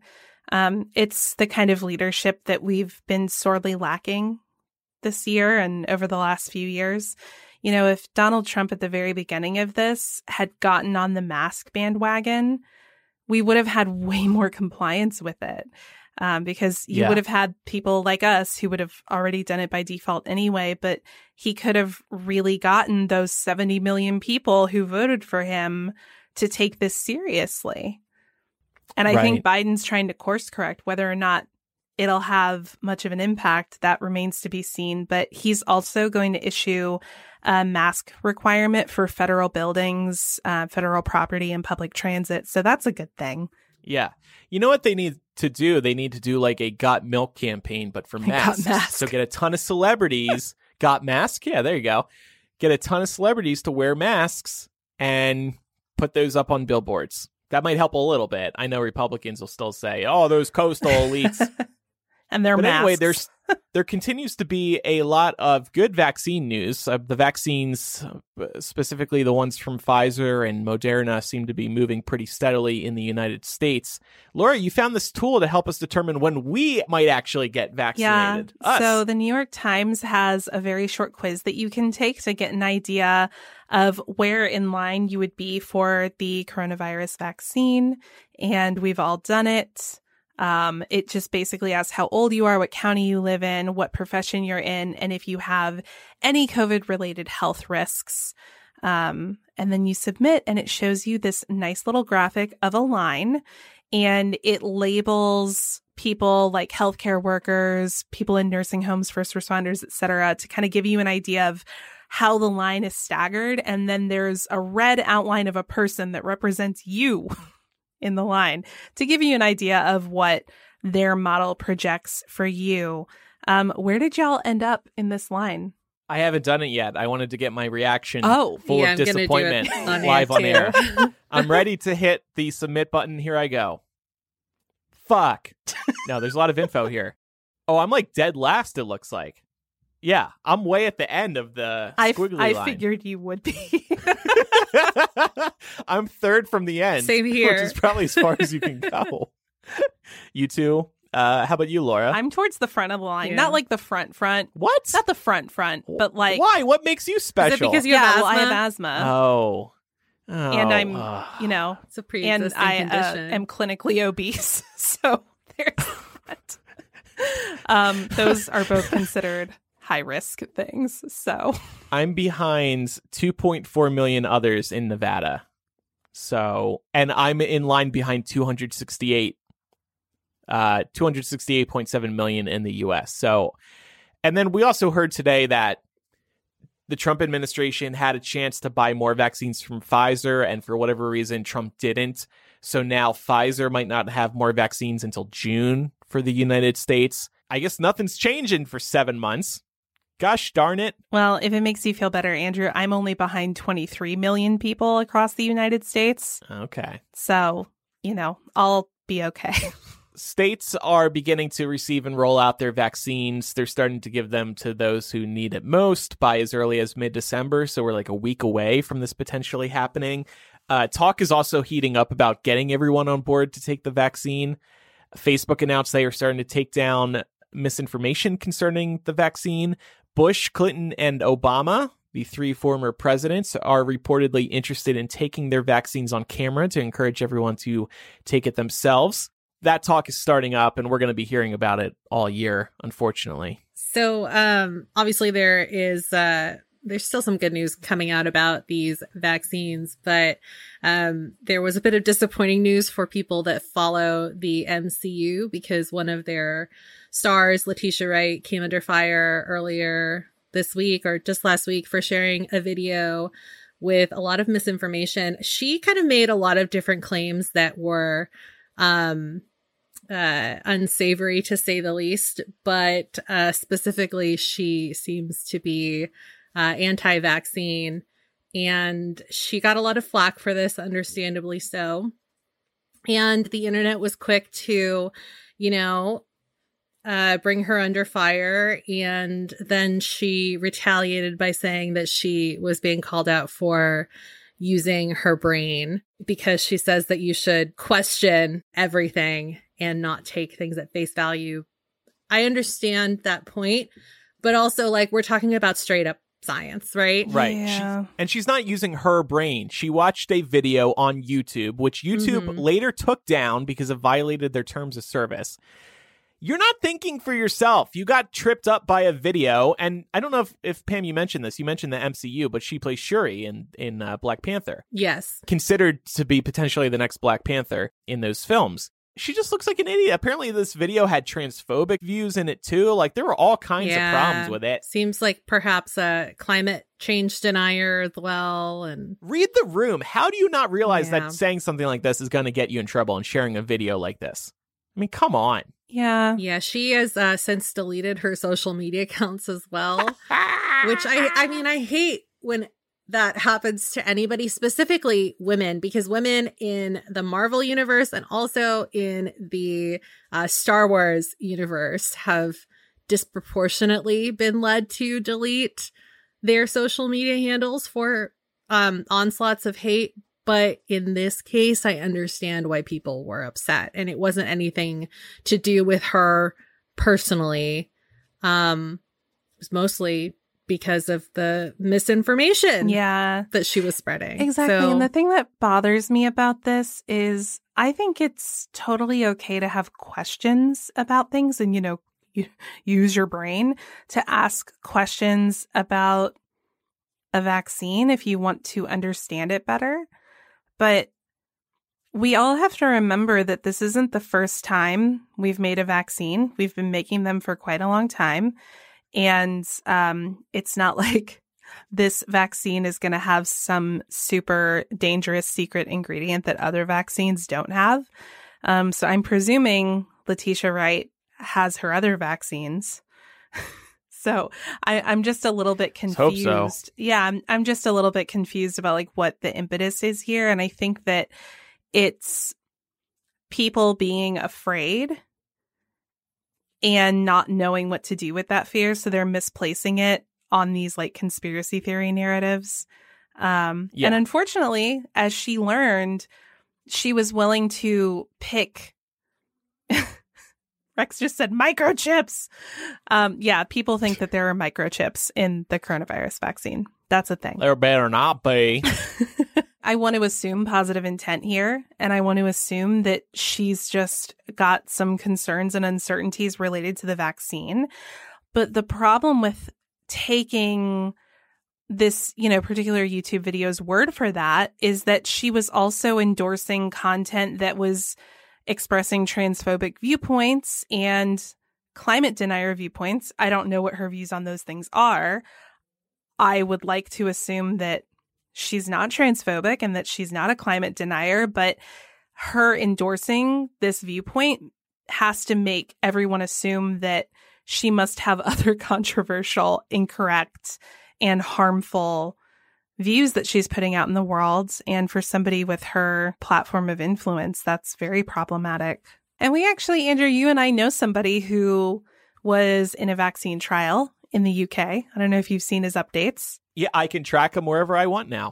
It's the kind of leadership that we've been sorely lacking this year and over the last few years. If Donald Trump at the very beginning of this had gotten on the mask bandwagon, we would have had way more compliance with it because you would have had people like us who would have already done it by default anyway. But he could have really gotten those 70 million people who voted for him to take this seriously. And I think Biden's trying to course correct. Whether or not it'll have much of an impact, that remains to be seen. But he's also going to issue a mask requirement for federal buildings, federal property, and public transit. So that's a good thing. Yeah. You know what they need to do? They need to do like a Got Milk campaign, but for masks. So get a ton of celebrities. Got Mask? Yeah, there you go. Get a ton of celebrities to wear masks and put those up on billboards. That might help a little bit. I know Republicans will still say, oh, those coastal elites. And their masks. Anyway, there continues to be a lot of good vaccine news. The vaccines, specifically the ones from Pfizer and Moderna, seem to be moving pretty steadily in the United States. Laura, you found this tool to help us determine when we might actually get vaccinated. Yeah. So the New York Times has a very short quiz that you can take to get an idea of where in line you would be for the coronavirus vaccine. And we've all done it. It just basically asks how old you are, what county you live in, what profession you're in, and if you have any COVID-related health risks. And then you submit, and it shows you this nice little graphic of a line, and it labels people like healthcare workers, people in nursing homes, first responders, et cetera, to kind of give you an idea of how the line is staggered. And then there's a red outline of a person that represents you in the line to give you an idea of what their model projects for you. Where did y'all end up in this line? I haven't done it yet. I wanted to get my reaction of disappointment live on air. I'm ready to hit the submit button. Here I go. Fuck. No, there's a lot of info here. Oh, I'm like dead last, it looks like. Yeah, I'm way at the end of the squiggly line. I figured you would be. I'm third from the end. Same here. Which is probably as far as you can go. You too. How about you, Laura? I'm towards the front of the line. Yeah. Not like the front. What? Not the front, but like... Why? What makes you special? Is it because you have asthma? I have asthma. Oh. And I'm, It's a pre-existing condition. I am clinically obese. So there's that. Those are both considered high risk things. So I'm behind 2.4 million others in Nevada. So, and I'm in line behind 268.7 million in the US. So, and then we also heard today that the Trump administration had a chance to buy more vaccines from Pfizer, and for whatever reason, Trump didn't. So now Pfizer might not have more vaccines until June for the United States. I guess nothing's changing for 7 months. Gosh darn it. Well, if it makes you feel better, Andrew, I'm only behind 23 million people across the United States. Okay. So, you know, I'll be okay. States are beginning to receive and roll out their vaccines. They're starting to give them to those who need it most by as early as mid-December. So we're like a week away from this potentially happening. Talk is also heating up about getting everyone on board to take the vaccine. Facebook announced they are starting to take down misinformation concerning the vaccine. Bush, Clinton, and Obama, the three former presidents, are reportedly interested in taking their vaccines on camera to encourage everyone to take it themselves. That talk is starting up, and we're going to be hearing about it all year, unfortunately. So, obviously, there's still some good news coming out about these vaccines, but there was a bit of disappointing news for people that follow the MCU, because one of their stars, Letitia Wright, came under fire earlier this week or just last week for sharing a video with a lot of misinformation. She kind of made a lot of different claims that were unsavory, to say the least, but specifically she seems to be anti-vaccine, and she got a lot of flack for this, understandably so. And the internet was quick to, you know, bring her under fire. And then she retaliated by saying that she was being called out for using her brain, because she says that you should question everything and not take things at face value. I understand that point, but also, like, we're talking about straight up science, right? Right. Yeah. And she's not using her brain. She watched a video on YouTube, which YouTube later took down because it violated their terms of service. You're not thinking for yourself. You got tripped up by a video. And I don't know if Pam, you mentioned this. You mentioned the MCU, but she plays Shuri in Black Panther. Yes. Considered to be potentially the next Black Panther in those films. She just looks like an idiot. Apparently, this video had transphobic views in it, too. Like, there were all kinds of problems with it. Seems like perhaps a climate change denier as well. And read the room. How do you not realize that saying something like this is going to get you in trouble and sharing a video like this? I mean, come on. Yeah. Yeah, she has since deleted her social media accounts as well, which I mean, I hate when that happens to anybody, specifically women, because women in the Marvel universe and also in the Star Wars universe have disproportionately been led to delete their social media handles for onslaughts of hate. But in this case, I understand why people were upset, and it wasn't anything to do with her personally. It was mostly because of the misinformation that she was spreading. Exactly. So, and the thing that bothers me about this is I think it's totally okay to have questions about things and, you know, you use your brain to ask questions about a vaccine if you want to understand it better. But we all have to remember that this isn't the first time we've made a vaccine. We've been making them for quite a long time. And it's not like this vaccine is going to have some super dangerous secret ingredient that other vaccines don't have. So I'm presuming Letitia Wright has her other vaccines. So I'm just a little bit confused. Hope so. Yeah, I'm just a little bit confused about like what the impetus is here. And I think that it's people being afraid and not knowing what to do with that fear. So they're misplacing it on these like conspiracy theory narratives. And unfortunately, as she learned, she was willing to pick. Rex just said microchips. People think that there are microchips in the coronavirus vaccine. That's a thing. There better not be. I want to assume positive intent here, and I want to assume that she's just got some concerns and uncertainties related to the vaccine. But the problem with taking this, you know, particular YouTube video's word for that is that she was also endorsing content that was expressing transphobic viewpoints and climate denier viewpoints. I don't know what her views on those things are. I would like to assume that she's not transphobic and that she's not a climate denier, but her endorsing this viewpoint has to make everyone assume that she must have other controversial, incorrect, and harmful views that she's putting out in the world. And for somebody with her platform of influence, that's very problematic. And we actually, Andrew, you and I know somebody who was in a vaccine trial in the UK. I don't know if you've seen his updates. Yeah, I can track him wherever I want now.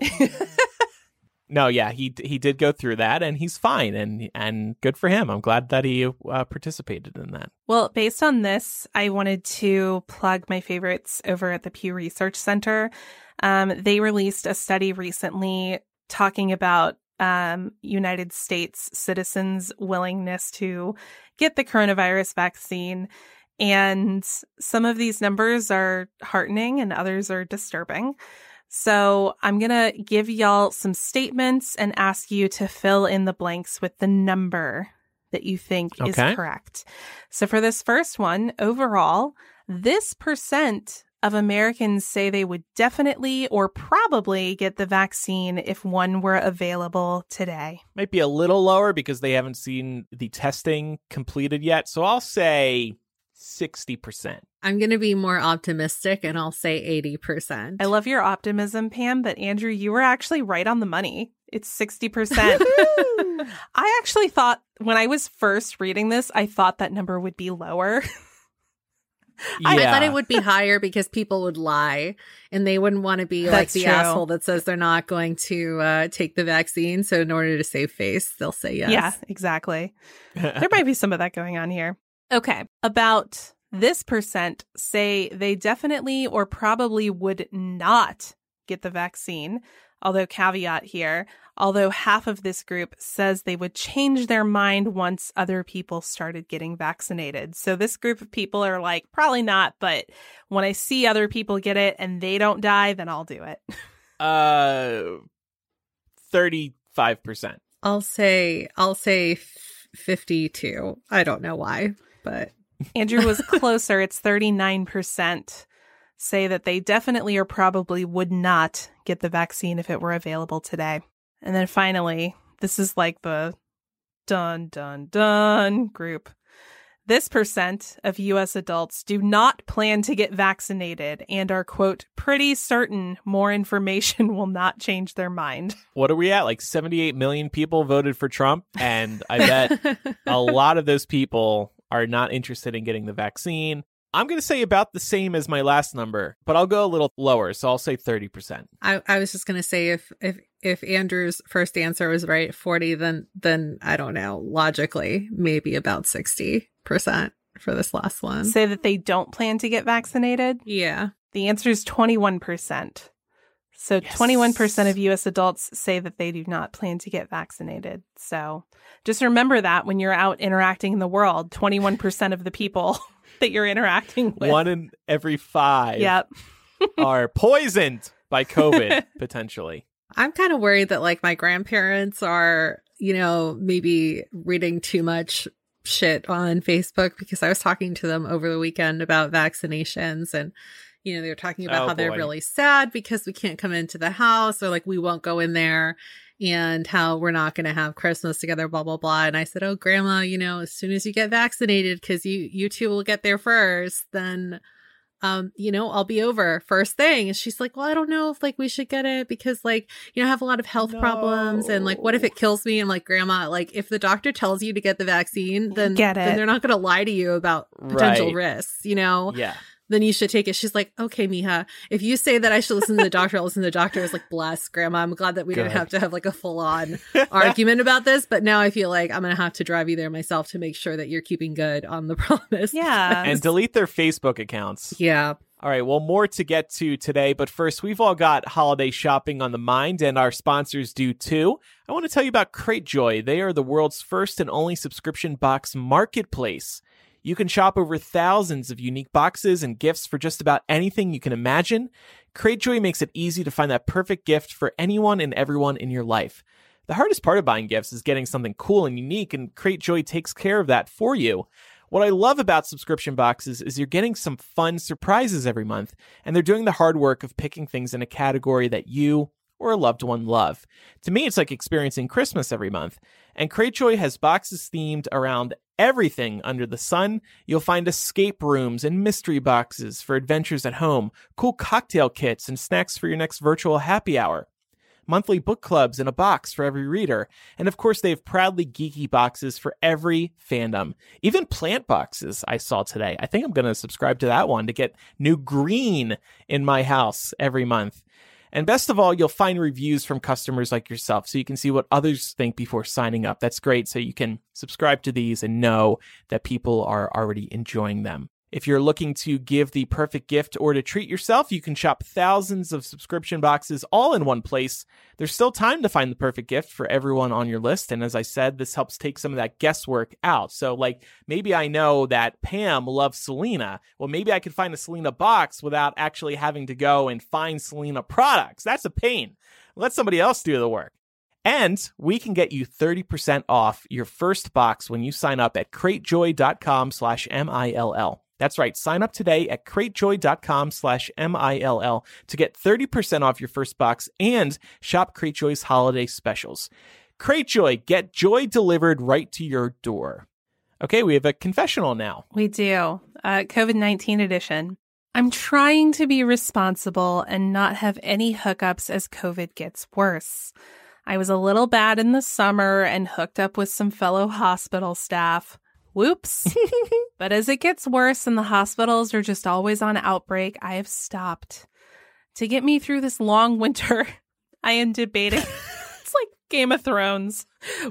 No, yeah, he did go through that and he's fine and good for him. I'm glad that he participated in that. Well, based on this, I wanted to plug my favorites over at the Pew Research Center. They released a study recently talking about United States citizens' willingness to get the coronavirus vaccine. And some of these numbers are heartening and others are disturbing. So I'm going to give y'all some statements and ask you to fill in the blanks with the number that you think is correct. So for this first one, overall, this percent of Americans say they would definitely or probably get the vaccine if one were available today. Might be a little lower because they haven't seen the testing completed yet. So I'll say 60%. I'm going to be more optimistic and I'll say 80%. I love your optimism, Pam, but Andrew, you were actually right on the money. It's 60%. I actually thought when I was first reading this, I thought that number would be lower. Yeah. I thought it would be higher because people would lie and they wouldn't want to be like the asshole that says they're not going to take the vaccine. So in order to save face, they'll say yes. Yeah, exactly. There might be some of that going on here. Okay, about this percent say they definitely or probably would not get the vaccine, although caveat here, although half of this group says they would change their mind once other people started getting vaccinated. So this group of people are like, probably not, but when I see other people get it and they don't die, then I'll do it. 35%. I'll say 52. I don't know why. But Andrew was closer. It's 39% say that they definitely or probably would not get the vaccine if it were available today. And then finally, this is like the dun, dun, dun group. This percent of U.S. adults do not plan to get vaccinated and are, quote, pretty certain more information will not change their mind. What are we at? Like 78 million people voted for Trump. And I bet a lot of those people are not interested in getting the vaccine. I'm going to say about the same as my last number, but I'll go a little lower. So I'll say 30%. I was just going to say if Andrew's first answer was right, 40, then I don't know, logically, maybe about 60% for this last one. Say that they don't plan to get vaccinated? Yeah. The answer is 21%. So yes. 21% of U.S. adults say that they do not plan to get vaccinated. So just remember that when you're out interacting in the world, 21% of the people that you're interacting with. 1 in every 5 yep. are poisoned by COVID, potentially. I'm kind of worried that like my grandparents are, you know, maybe reading too much shit on Facebook because I was talking to them over the weekend about vaccinations and you know, they were talking about how they're really sad because we can't come into the house or like we won't go in there and how we're not going to have Christmas together, blah, blah, blah. And I said, oh, Grandma, you know, as soon as you get vaccinated, because you two will get there first, then, you know, I'll be over first thing. And she's like, well, I don't know if like we should get it because like, you know, I have a lot of health problems. And like, what if it kills me? I'm like, Grandma, like if the doctor tells you to get the vaccine, then they're not going to lie to you about potential risks, you know? Yeah. Then you should take it. She's like, okay, mija, if you say that I should listen to the doctor, I'll listen to the doctor. I was like, bless, Grandma. I'm glad that we didn't have to have like a full-on argument about this. But now I feel like I'm going to have to drive you there myself to make sure that you're keeping good on the promise. Yeah. And delete their Facebook accounts. Yeah. All right. Well, more to get to today. But first, we've all got holiday shopping on the mind and our sponsors do too. I want to tell you about Cratejoy. They are the world's first and only subscription box marketplace. You can shop over thousands of unique boxes and gifts for just about anything you can imagine. Cratejoy makes it easy to find that perfect gift for anyone and everyone in your life. The hardest part of buying gifts is getting something cool and unique, and Cratejoy takes care of that for you. What I love about subscription boxes is you're getting some fun surprises every month, and they're doing the hard work of picking things in a category that you or a loved one love. To me, it's like experiencing Christmas every month. And Cratejoy has boxes themed around everything under the sun. You'll find escape rooms and mystery boxes for adventures at home, cool cocktail kits and snacks for your next virtual happy hour, monthly book clubs in a box for every reader. And of course, they have proudly geeky boxes for every fandom. Even plant boxes I saw today. I think I'm going to subscribe to that one to get new green in my house every month. And best of all, you'll find reviews from customers like yourself so you can see what others think before signing up. That's great. So you can subscribe to these and know that people are already enjoying them. If you're looking to give the perfect gift or to treat yourself, you can shop thousands of subscription boxes all in one place. There's still time to find the perfect gift for everyone on your list. And as I said, this helps take some of that guesswork out. So like maybe I know that Pam loves Selena. Well, maybe I could find a Selena box without actually having to go and find Selena products. That's a pain. Let somebody else do the work. And we can get you 30% off your first box when you sign up at cratejoy.com/MILL. That's right. Sign up today at cratejoy.com/MILL to get 30% off your first box and shop Cratejoy's holiday specials. Cratejoy, get joy delivered right to your door. Okay, we have a confessional now. We do. COVID-19 edition. I'm trying to be responsible and not have any hookups as COVID gets worse. I was a little bad in the summer and hooked up with some fellow hospital staff. Whoops. But as it gets worse and the hospitals are just always on outbreak, I have stopped. To get me through this long winter, I am debating. It's like Game of Thrones.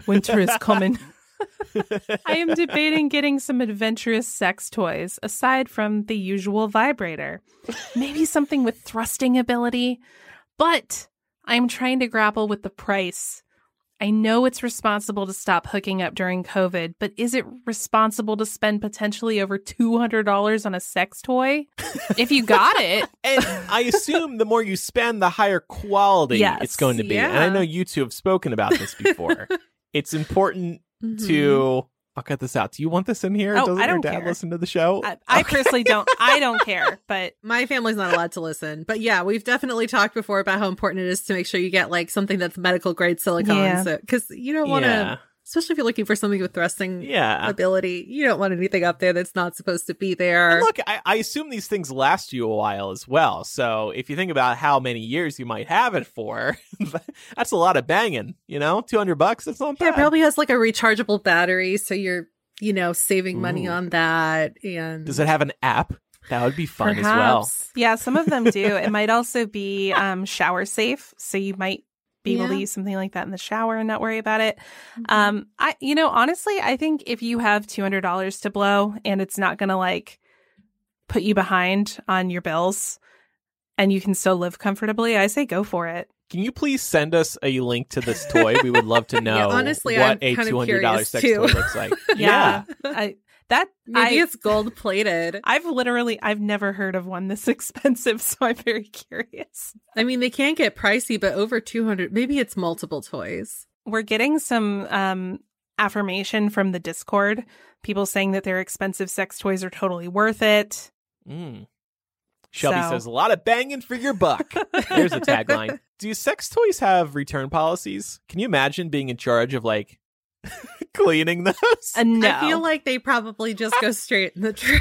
Winter is coming. I am debating getting some adventurous sex toys, aside from the usual vibrator. Maybe something with thrusting ability. But I am trying to grapple with the price. I know it's responsible to stop hooking up during COVID, but is it responsible to spend potentially over $200 on a sex toy? If you got it. And I assume the more you spend, the higher quality it's going to be. Yeah. And I know you two have spoken about this before. It's important to... I'll cut this out. Do you want this in here? Doesn't your dad listen to the show? I personally don't. I don't care. But my family's not allowed to listen. But yeah, we've definitely talked before about how important it is to make sure you get like something that's medical grade silicone. Because you don't want to, especially if you're looking for something with thrusting ability, you don't want anything up there that's not supposed to be there. And look, I assume these things last you a while as well. So if you think about how many years you might have it for, that's a lot of banging, you know, $200, that's not bad. Yeah, it probably has like a rechargeable battery. So you're, you know, saving money on that. And does it have an app? That would be fun as well. Yeah, some of them do. It might also be shower safe. So you might be able to use something like that in the shower and not worry about it. I, you know, honestly, I think if you have $200 to blow and it's not going to like put you behind on your bills and you can still live comfortably, I say go for it. Can you please send us a link to this toy? We would love to know honestly, what I'm a $200 sex toy looks like. Maybe it's gold plated. I've never heard of one this expensive, so I'm very curious. I mean, they can get pricey, but over 200, maybe it's multiple toys. We're getting some affirmation from the Discord. People saying that their expensive sex toys are totally worth it. Shelby says, a lot of banging for your buck. Here's a tagline. Do sex toys have return policies? Can you imagine being in charge of like cleaning those? No. I feel like they probably just go straight in the trash.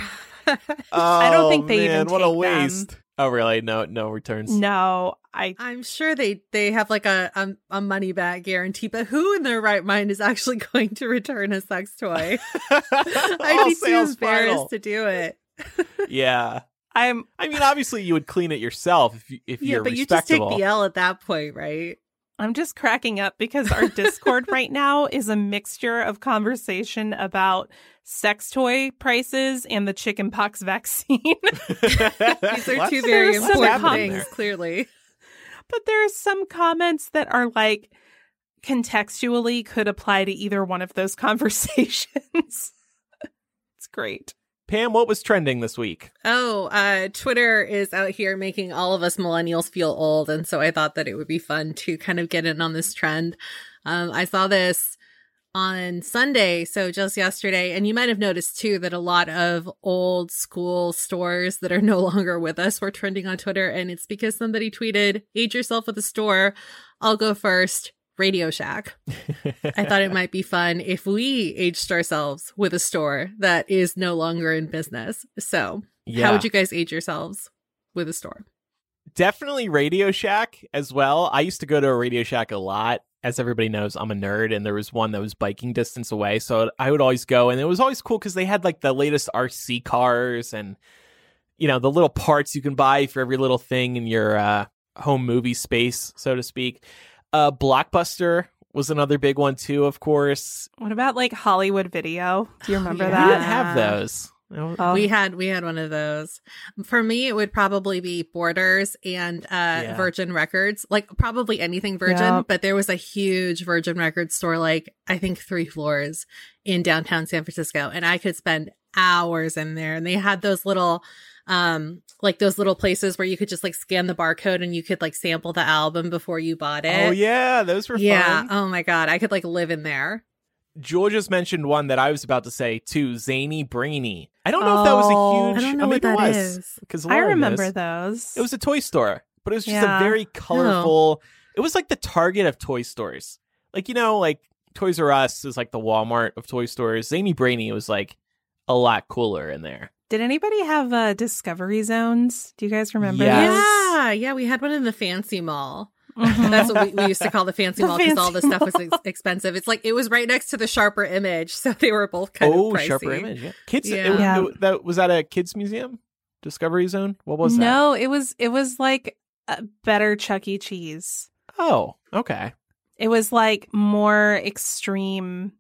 I don't think they even take what a waste. Them. Oh, really? No returns. No, I'm sure they have like a money back guarantee, but who in their right mind is actually going to return a sex toy? I'd be too embarrassed to do it. Yeah. I mean, obviously you would clean it yourself if you're respectable. But you just take the L at that point, right? I'm just cracking up because our Discord right now is a mixture of conversation about sex toy prices and the chickenpox vaccine. These are two very important things, clearly. But there are some comments that are like contextually could apply to either one of those conversations. It's great. Pam, what was trending this week? Twitter is out here making all of us millennials feel old. And so I thought that it would be fun to kind of get in on this trend. I saw this on Sunday, so just yesterday. And you might have noticed, too, that a lot of old school stores that are no longer with us were trending on Twitter. And it's because somebody tweeted, "Age yourself with a store. I'll go first. Radio Shack." I thought it might be fun if we aged ourselves with a store that is no longer in business. So yeah. How would you guys age yourselves with a store? Definitely Radio Shack as well. I used to go to a Radio Shack a lot. As everybody knows, I'm a nerd, and there was one that was biking distance away. So I would always go, and it was always cool because they had like the latest RC cars and, you know, the little parts you can buy for every little thing in your home movie space, so to speak. Blockbuster was another big one, too, of course. What about like Hollywood Video? Do you remember that? We didn't have those. Oh. We had one of those. For me, it would probably be Borders and Virgin Records, like probably anything Virgin. Yep. But there was a huge Virgin Records store, like I think 3 floors in downtown San Francisco. And I could spend hours in there. And they had those little like those little places where you could just like scan the barcode and you could like sample the album before you bought it. Oh, yeah. Those were fun. Yeah. Oh, my God. I could like live in there. Georgia's mentioned one that I was about to say, too. Zany Brainy. I don't know if that was a huge... I don't know what that is. I remember those. It was a toy store, but it was just a very colorful... No. It was like the Target of toy stores. Like, you know, like Toys R Us is like the Walmart of toy stores. Zany Brainy was like a lot cooler in there. Did anybody have Discovery Zones? Do you guys remember those? Yeah, we had one in the Fancy Mall. Mm-hmm. That's what we used to call the Fancy Mall because all the stuff was expensive. It's like it was right next to the Sharper Image, so they were both kind of pricey. Oh, Sharper Image. Yeah. Kids. Yeah. Was that a kids museum? Discovery Zone? What was that? No, it was like a better Chuck E. Cheese. Oh, okay. It was like more extreme.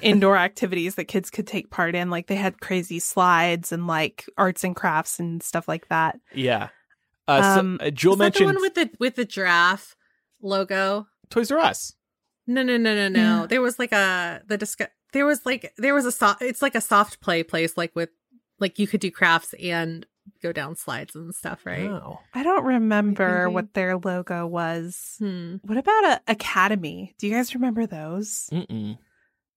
Indoor activities that kids could take part in, like they had crazy slides and like arts and crafts and stuff like that. Yeah, so, Jewel mentioned the one with the giraffe logo. Toys R Us. No. There was like it's like a soft play place, like with like you could do crafts and go down slides and stuff, right? Oh. I don't remember what their logo was. What about Academy? Do you guys remember those? Mm-mm.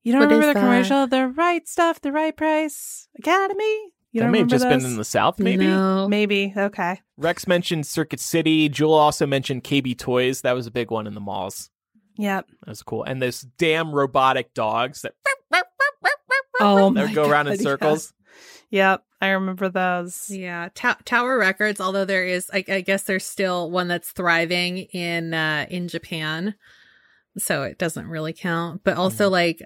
You don't remember the commercial? The right stuff, the right price. Academy? You don't remember those? That may have just been in the South, maybe? No. Maybe. Okay. Rex mentioned Circuit City. Jewel also mentioned KB Toys. That was a big one in the malls. Yep. That was cool. And those damn robotic dogs that would go around in circles. Yeah. Yep. I remember those. Yeah. Tower Records, although there is, I guess there's still one that's thriving in Japan. So it doesn't really count. But also Like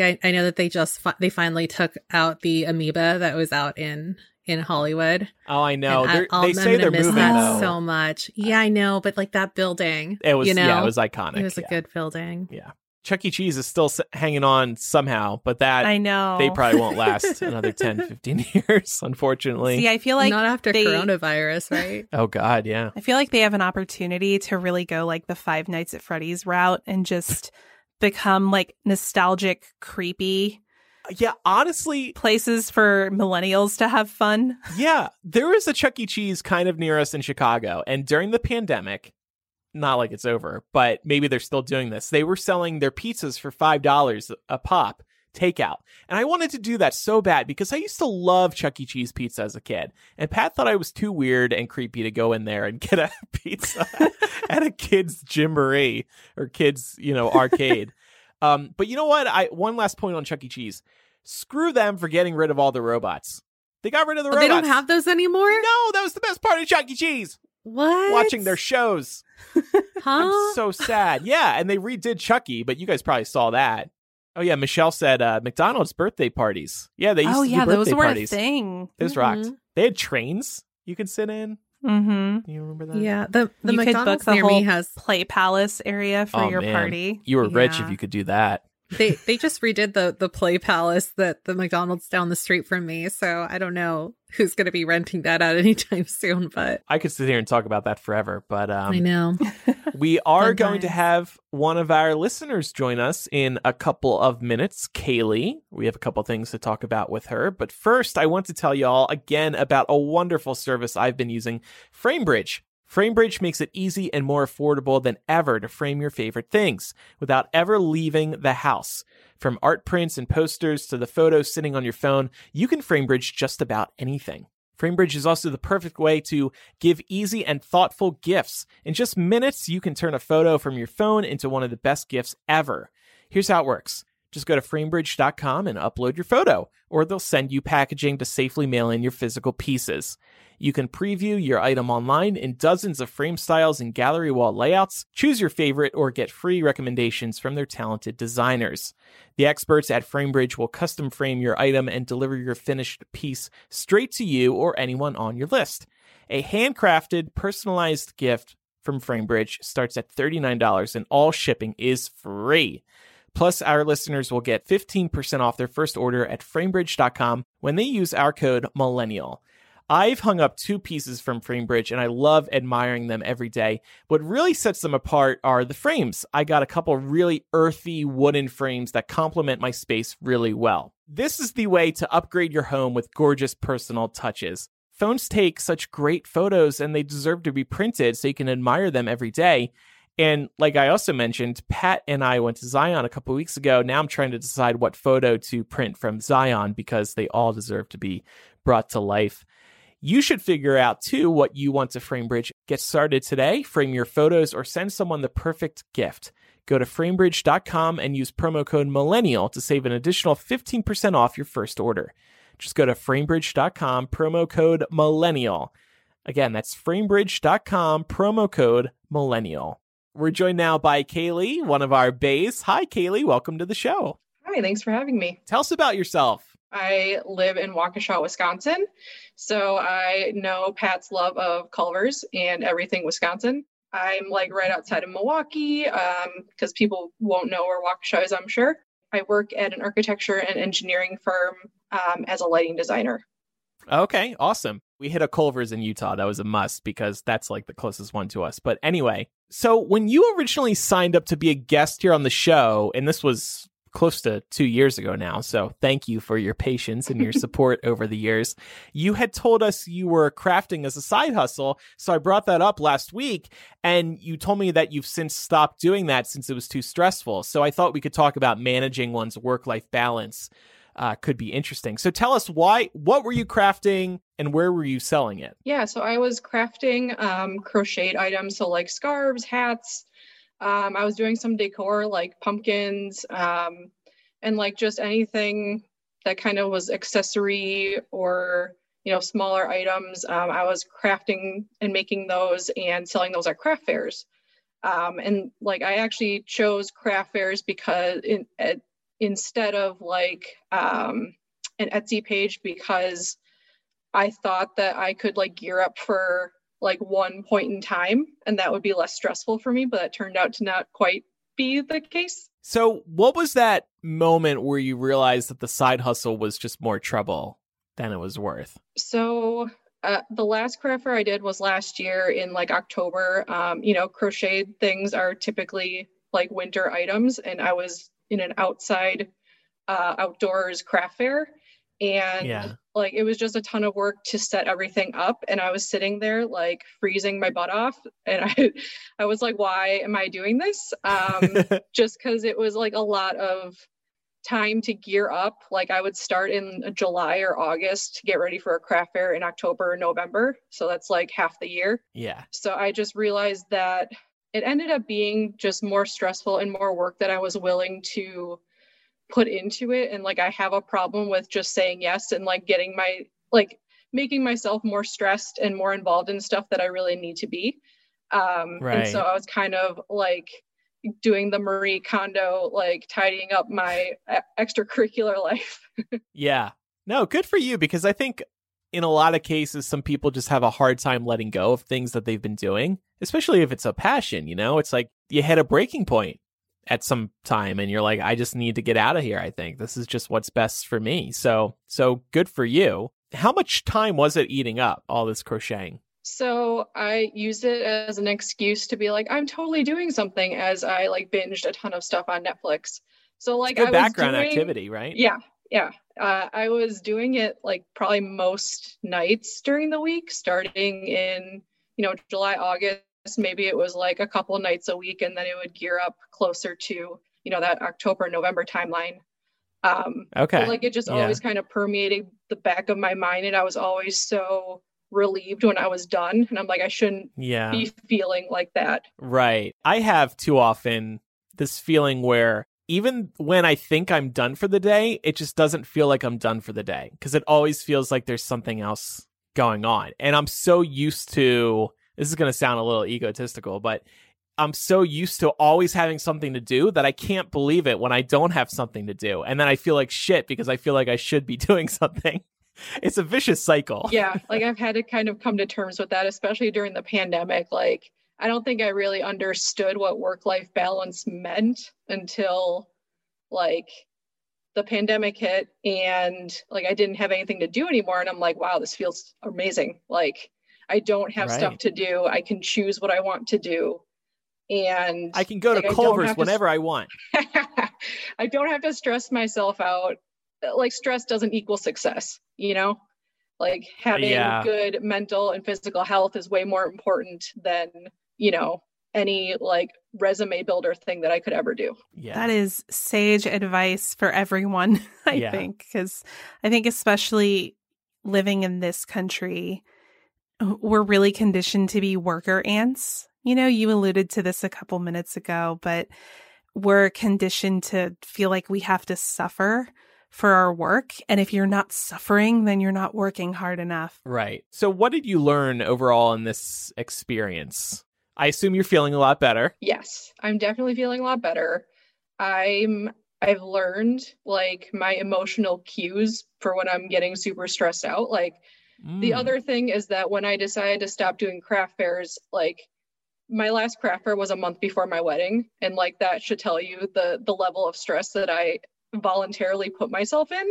I know that they just they finally took out the amoeba that was out in Hollywood. Oh, I know. They say they're moving that so much. Yeah, I know. But like that building, it was it was iconic. It was a good building. Yeah, Chuck E. Cheese is still hanging on somehow, but that I know they probably won't last another 10-15 years, unfortunately. See, I feel like not after coronavirus, right? Oh God, yeah. I feel like they have an opportunity to really go like the Five Nights at Freddy's route and just. Become like nostalgic, creepy. Yeah, honestly, places for millennials to have fun. Yeah, there is a Chuck E. Cheese kind of near us in Chicago, and during the pandemic, not like it's over, but maybe they're still doing this. They were selling their pizzas for $5 a pop takeout, and I wanted to do that so bad because I used to love Chuck E. Cheese pizza as a kid, and Pat thought I was too weird and creepy to go in there and get a pizza at a kid's gymboree or kids, you know, arcade. But you know what? One last point on Chuck E. Cheese: screw them for getting rid of all the robots. They got rid of the robots. They don't have those anymore. No, that was the best part of Chuck E. Cheese. What? Watching their shows. Huh? I'm so sad. Yeah, and they redid Chucky, but you guys probably saw that. Oh, yeah. Michelle said McDonald's birthday parties. Yeah, they used to do birthday parties. Those were a thing. Those rocked. They had trains you could sit in. Mm-hmm. Do you remember that? Yeah. The McDonald's could book the near whole me has Play Palace area for your party. You were rich if you could do that. They just redid the Play Palace that the McDonald's down the street from me. So I don't know who's going to be renting that out anytime soon. But I could sit here and talk about that forever. But I know we are going to have one of our listeners join us in a couple of minutes. Kaylee, we have a couple things to talk about with her. But first, I want to tell y'all again about a wonderful service I've been using, Framebridge. Framebridge makes it easy and more affordable than ever to frame your favorite things without ever leaving the house. From art prints and posters to the photos sitting on your phone, you can Framebridge just about anything. Framebridge is also the perfect way to give easy and thoughtful gifts. In just minutes, you can turn a photo from your phone into one of the best gifts ever. Here's how it works. Just go to framebridge.com and upload your photo, or they'll send you packaging to safely mail in your physical pieces. You can preview your item online in dozens of frame styles and gallery wall layouts, choose your favorite, or get free recommendations from their talented designers. The experts at Framebridge will custom frame your item and deliver your finished piece straight to you or anyone on your list. A handcrafted, personalized gift from Framebridge starts at $39, and all shipping is free. Plus, our listeners will get 15% off their first order at framebridge.com when they use our code Millennial. I've hung up two pieces from Framebridge, and I love admiring them every day. What really sets them apart are the frames. I got a couple really earthy wooden frames that complement my space really well. This is the way to upgrade your home with gorgeous personal touches. Phones take such great photos, and they deserve to be printed so you can admire them every day. And like I also mentioned, Pat and I went to Zion a couple of weeks ago. Now I'm trying to decide what photo to print from Zion because they all deserve to be brought to life. You should figure out, too, what you want to Framebridge. Get started today, frame your photos, or send someone the perfect gift. Go to framebridge.com and use promo code Millennial to save an additional 15% off your first order. Just go to framebridge.com, promo code Millennial. Again, that's framebridge.com, promo code Millennial. We're joined now by Kaylee, one of our bays. Hi, Kaylee. Welcome to the show. Hi, thanks for having me. Tell us about yourself. I live in Waukesha, Wisconsin, so I know Pat's love of Culver's and everything Wisconsin. I'm like right outside of Milwaukee because people won't know where Waukesha is, I'm sure. I work at an architecture and engineering firm as a lighting designer. Okay, awesome. We hit a Culver's in Utah. That was a must because that's like the closest one to us. But anyway, so when you originally signed up to be a guest here on the show, and this was close to 2 years ago now, so thank you for your patience and your support over the years, you had told us you were crafting as a side hustle. So I brought that up last week, and you told me that you've since stopped doing that since it was too stressful. So I thought we could talk about managing one's work-life balance. Could be interesting. So tell us why, what were you crafting and where were you selling it? Yeah, so I was crafting crocheted items, so like scarves, hats. I was doing some decor like pumpkins and like just anything that kind of was accessory or, you know, smaller items. I was crafting and making those and selling those at craft fairs. And like I actually chose craft fairs because instead of like an Etsy page, because I thought that I could like gear up for like one point in time and that would be less stressful for me, but that turned out to not quite be the case. So what was that moment where you realized that the side hustle was just more trouble than it was worth? So the last craft fair I did was last year in like October. You know, crocheted things are typically like winter items, and I was in an outdoors craft fair. And like, it was just a ton of work to set everything up. And I was sitting there like freezing my butt off. And I was like, why am I doing this? Just cause it was like a lot of time to gear up. Like I would start in July or August to get ready for a craft fair in October or November. So that's like half the year. Yeah. So I just realized that it ended up being just more stressful and more work that I was willing to put into it. And like, I have a problem with just saying yes and like getting my, like making myself more stressed and more involved in stuff that I really need to be. Right. And so I was kind of like doing the Marie Kondo, like tidying up my extracurricular life. Yeah, no, good for you. Because I think in a lot of cases, some people just have a hard time letting go of things that they've been doing, especially if it's a passion, you know, it's like you hit a breaking point at some time and you're like, I just need to get out of here. I think this is just what's best for me. So good for you. How much time was it eating up, all this crocheting? So I used it as an excuse to be like, I'm totally doing something, as I like binged a ton of stuff on Netflix. So like good background activity, right? Yeah. I was doing it like probably most nights during the week, starting in, July, August. Maybe it was like a couple of nights a week, and then it would gear up closer to, that October, November timeline. Okay. Like it just always kind of permeated the back of my mind. And I was always so relieved when I was done. And I'm like, I shouldn't be feeling like that. Right. I have too often this feeling where even when I think I'm done for the day, it just doesn't feel like I'm done for the day, because it always feels like there's something else going on. And I'm so used to, this is going to sound a little egotistical, but I'm so used to always having something to do that I can't believe it when I don't have something to do. And then I feel like shit because I feel like I should be doing something. It's a vicious cycle. Yeah. Like I've had to kind of come to terms with that, especially during the pandemic. Like I don't think I really understood what work-life balance meant until like the pandemic hit, and like I didn't have anything to do anymore. And I'm like, wow, this feels amazing. Like I don't have stuff to do. I can choose what I want to do. And I can go to Culver's whenever I want. I don't have to stress myself out. Like stress doesn't equal success, like having good mental and physical health is way more important than, any like resume builder thing that I could ever do. Yeah. That is sage advice for everyone, I think, because I think especially living in this country, we're really conditioned to be worker ants. You alluded to this a couple minutes ago, but we're conditioned to feel like we have to suffer for our work. And if you're not suffering, then you're not working hard enough. Right. So what did you learn overall in this experience? I assume you're feeling a lot better. Yes, I'm definitely feeling a lot better. I've learned like my emotional cues for when I'm getting super stressed out. Like the other thing is that when I decided to stop doing craft fairs, like my last craft fair was a month before my wedding. And like that should tell you the level of stress that I voluntarily put myself in.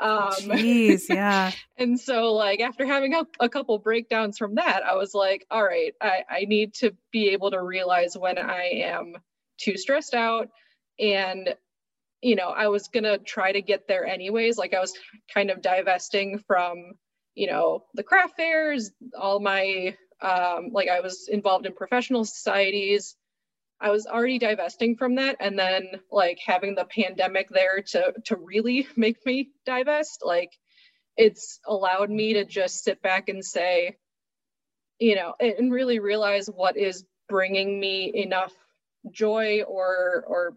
Jeez, yeah. And so like after having a couple breakdowns from that, I was like, all right, I need to be able to realize when I am too stressed out. And, I was going to try to get there anyways. Like I was kind of divesting from, the craft fairs, all my, like I was involved in professional societies. I was already divesting from that. And then like having the pandemic there to really make me divest, like it's allowed me to just sit back and say, and really realize what is bringing me enough joy or,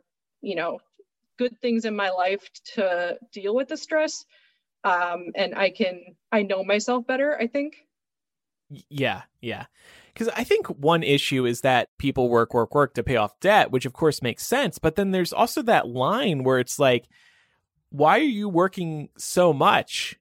good things in my life to deal with the stress. And I know myself better, I think. Yeah. Because I think one issue is that people work to pay off debt, which of course makes sense. But then there's also that line where it's like, why are you working so much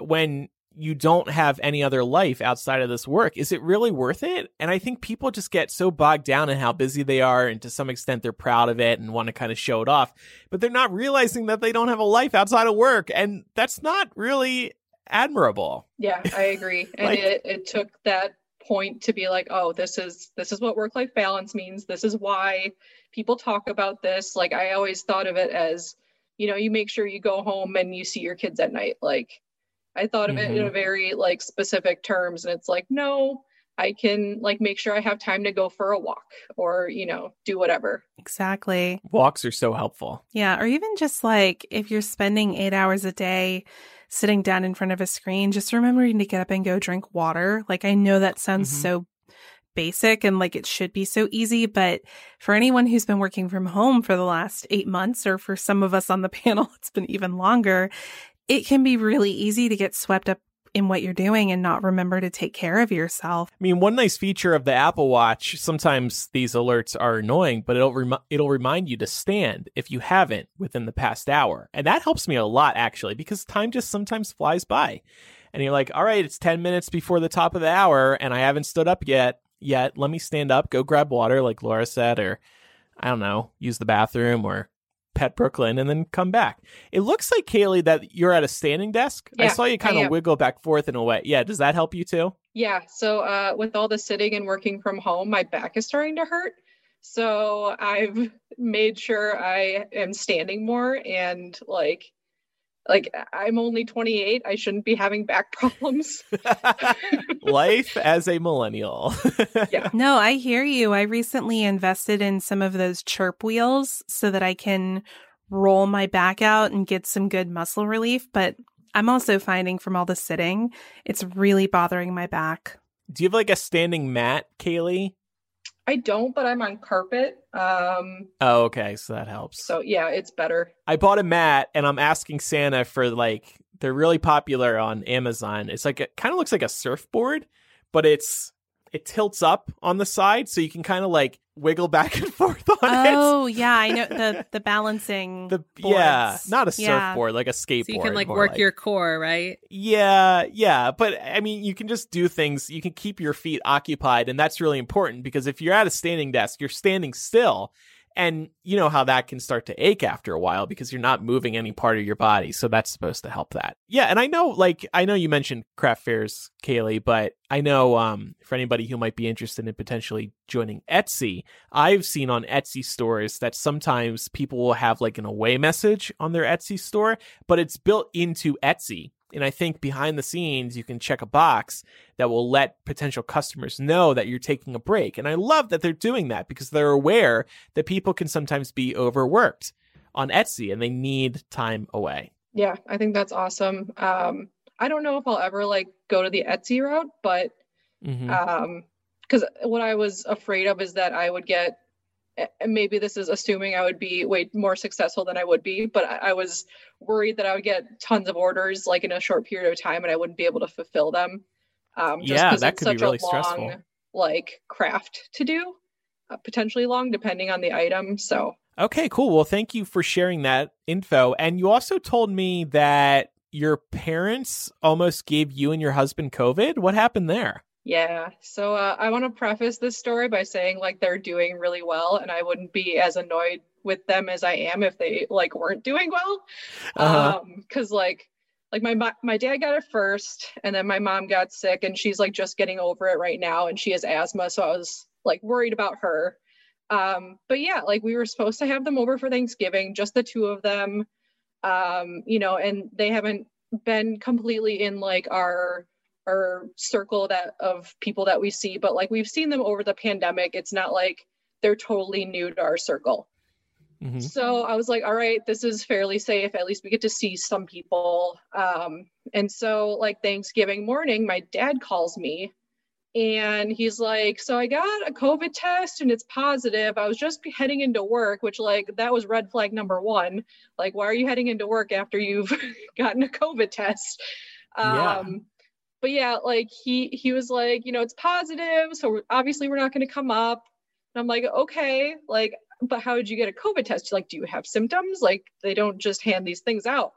when you don't have any other life outside of this work? Is it really worth it? And I think people just get so bogged down in how busy they are. And to some extent, they're proud of it and want to kind of show it off. But they're not realizing that they don't have a life outside of work. And that's not really admirable. Yeah, I agree. And like, it took that point to be like, oh, this is what work-life balance means. This is why people talk about this. Like I always thought of it as, you make sure you go home and you see your kids at night. Like I thought of it in a very like specific terms, and it's like, no, I can like make sure I have time to go for a walk or, do whatever. Exactly. Walks are so helpful. Yeah. Or even just like if you're spending 8 hours a day sitting down in front of a screen, just remembering to get up and go drink water. Like I know that sounds so basic and like it should be so easy, but for anyone who's been working from home for the last 8 months, or for some of us on the panel, it's been even longer, it can be really easy to get swept up in what you're doing and not remember to take care of yourself. I mean, one nice feature of the Apple Watch, sometimes these alerts are annoying, but it'll remind you to stand if you haven't within the past hour. And that helps me a lot, actually, because time just sometimes flies by. And you're like, all right, it's 10 minutes before the top of the hour and I haven't stood up yet. Let me stand up, go grab water, like Laura said, or I don't know, use the bathroom or pet Brooklyn and then come back. It looks like, Kaylee, that you're at a standing desk. Yeah, I saw you kind of wiggle back forth in a way. Yeah. Does that help you too? Yeah. So with all the sitting and working from home, my back is starting to hurt. So I've made sure I am standing more, and like I'm only 28. I shouldn't be having back problems. Life as a millennial. Yeah. No, I hear you. I recently invested in some of those chirp wheels so that I can roll my back out and get some good muscle relief. But I'm also finding from all the sitting, it's really bothering my back. Do you have like a standing mat, Kaylee? I don't, but I'm on carpet. Oh, okay. So that helps. So yeah, it's better. I bought a mat and I'm asking Santa for like, they're really popular on Amazon. It's like, it kind of looks like a surfboard, but it tilts up on the side. So you can kind of like wiggle back and forth on it. Oh yeah. I know the balancing. Boards. Yeah. Not a surfboard, like a skateboard. So you can like work your core, right? Yeah. Yeah. But I mean, you can just do things. You can keep your feet occupied. And that's really important, because if you're at a standing desk, you're standing still. And you know how that can start to ache after a while because you're not moving any part of your body. So that's supposed to help that. Yeah. And I know you mentioned craft fairs, Kaylee, but I know for anybody who might be interested in potentially joining Etsy, I've seen on Etsy stores that sometimes people will have like an away message on their Etsy store, but it's built into Etsy. And I think behind the scenes, you can check a box that will let potential customers know that you're taking a break. And I love that they're doing that because they're aware that people can sometimes be overworked on Etsy and they need time away. Yeah, I think that's awesome. I don't know if I'll ever like go to the Etsy route, but because what I was afraid of is that I would get, and maybe this is assuming I would be way more successful than I would be, but I was worried that I would get tons of orders like in a short period of time and I wouldn't be able to fulfill them. Just that could be really stressful. Like craft to do, potentially long depending on the item. So okay, cool. Well, thank you for sharing that info. And you also told me that your parents almost gave you and your husband COVID. What happened there? Yeah. So I want to preface this story by saying like they're doing really well and I wouldn't be as annoyed with them as I am if they like weren't doing well. Cause like my dad got it first and then my mom got sick and she's like just getting over it right now. And she has asthma. So I was like worried about her. But yeah, like we were supposed to have them over for Thanksgiving, just the two of them, you know, and they haven't been completely in like our circle that of people that we see, but like we've seen them over the pandemic. It's not like they're totally new to our circle. Mm-hmm. So I was like, all right, this is fairly safe. At least we get to see some people. And so like Thanksgiving morning, my dad calls me and he's like, so I got a COVID test and it's positive. I was just heading into work, which like that was red flag number one. Like, why are you heading into work after you've gotten a COVID test? But yeah, like he was like, you know, it's positive. So obviously we're not going to come up. And I'm like, okay, like, but how did you get a COVID test? He's like, do you have symptoms? Like they don't just hand these things out.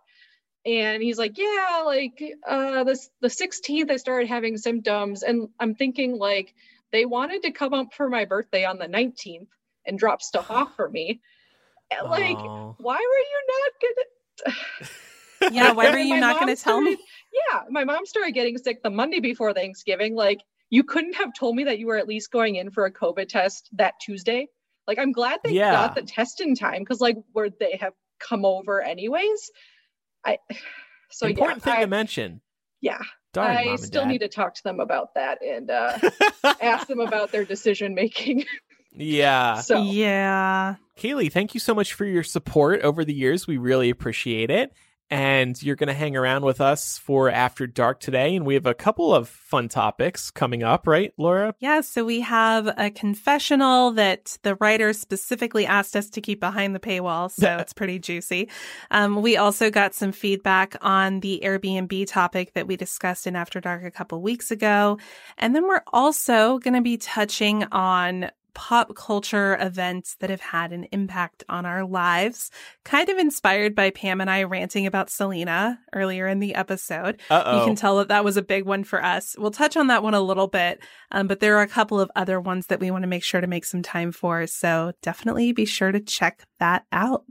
And he's like, yeah, like the 16th, I started having symptoms. And I'm thinking like they wanted to come up for my birthday on the 19th and drop stuff off for me. And, like, why were you not going to? Yeah, why were you not going to tell me? Yeah, my mom started getting sick the Monday before Thanksgiving. Like, you couldn't have told me that you were at least going in for a COVID test that Tuesday. Like, I'm glad they got the test in time because, like, would they have come over anyways? Important thing to mention. Yeah. Darn, I still need to talk to them about that and ask them about their decision making. Yeah. So. Yeah. Kaylee, thank you so much for your support over the years. We really appreciate it. And you're going to hang around with us for After Dark today. And we have a couple of fun topics coming up, right, Laura? Yeah, so we have a confessional that the writer specifically asked us to keep behind the paywall. So it's pretty juicy. We also got some feedback on the Airbnb topic that we discussed in After Dark a couple weeks ago. And then we're also going to be touching on pop culture events that have had an impact on our lives, kind of inspired by Pam and I ranting about Selena earlier in the episode. Uh-oh. You can tell that that was a big one for us. We'll touch on that one a little bit, but there are a couple of other ones that we want to make sure to make some time for. So definitely be sure to check that out.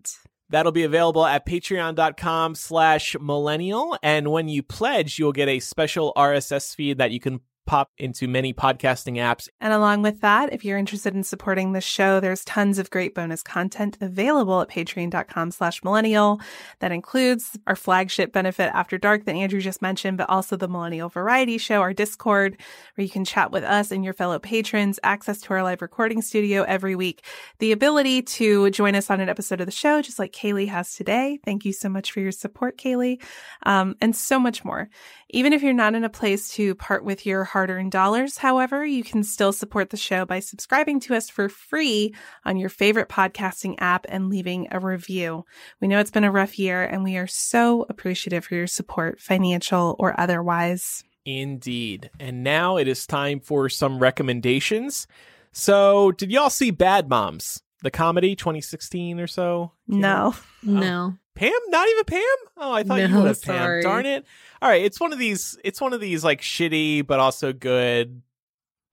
That'll be available at patreon.com/millennial. And when you pledge, you'll get a special RSS feed that you can pop into many podcasting apps. And along with that, if you're interested in supporting the show, there's tons of great bonus content available at patreon.com/millennial. That includes our flagship benefit After Dark that Andrew just mentioned, but also the Millennial Variety Show, our Discord, where you can chat with us and your fellow patrons, access to our live recording studio every week, the ability to join us on an episode of the show, just like Kaylee has today. Thank you so much for your support, Kaylee, and so much more. Even if you're not in a place to part with your hard-earned dollars, however, you can still support the show by subscribing to us for free on your favorite podcasting app and leaving a review. We know it's been a rough year, and we are so appreciative for your support, financial or otherwise. Indeed. And now it is time for some recommendations. So, did y'all see Bad Moms, the comedy, 2016 or so? No. No. Pam? Not even Pam? Oh, I thought you would have, Pam. Darn it. All right. It's one of these like shitty, but also good,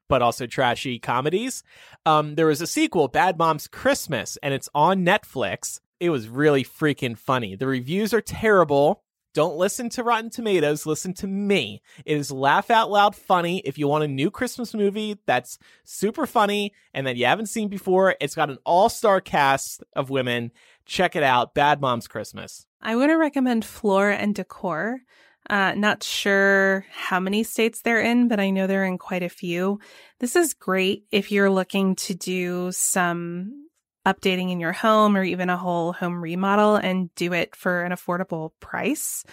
but also trashy comedies. There was a sequel, Bad Moms Christmas, and it's on Netflix. It was really freaking funny. The reviews are terrible. Don't listen to Rotten Tomatoes. Listen to me. It is laugh out loud funny. If you want a new Christmas movie that's super funny and that you haven't seen before, it's got an all-star cast of women. Check it out. Bad Moms Christmas. I want to recommend Floor and Decor. Not sure how many states they're in, but I know they're in quite a few. This is great if you're looking to do some updating in your home or even a whole home remodel and do it for an affordable price.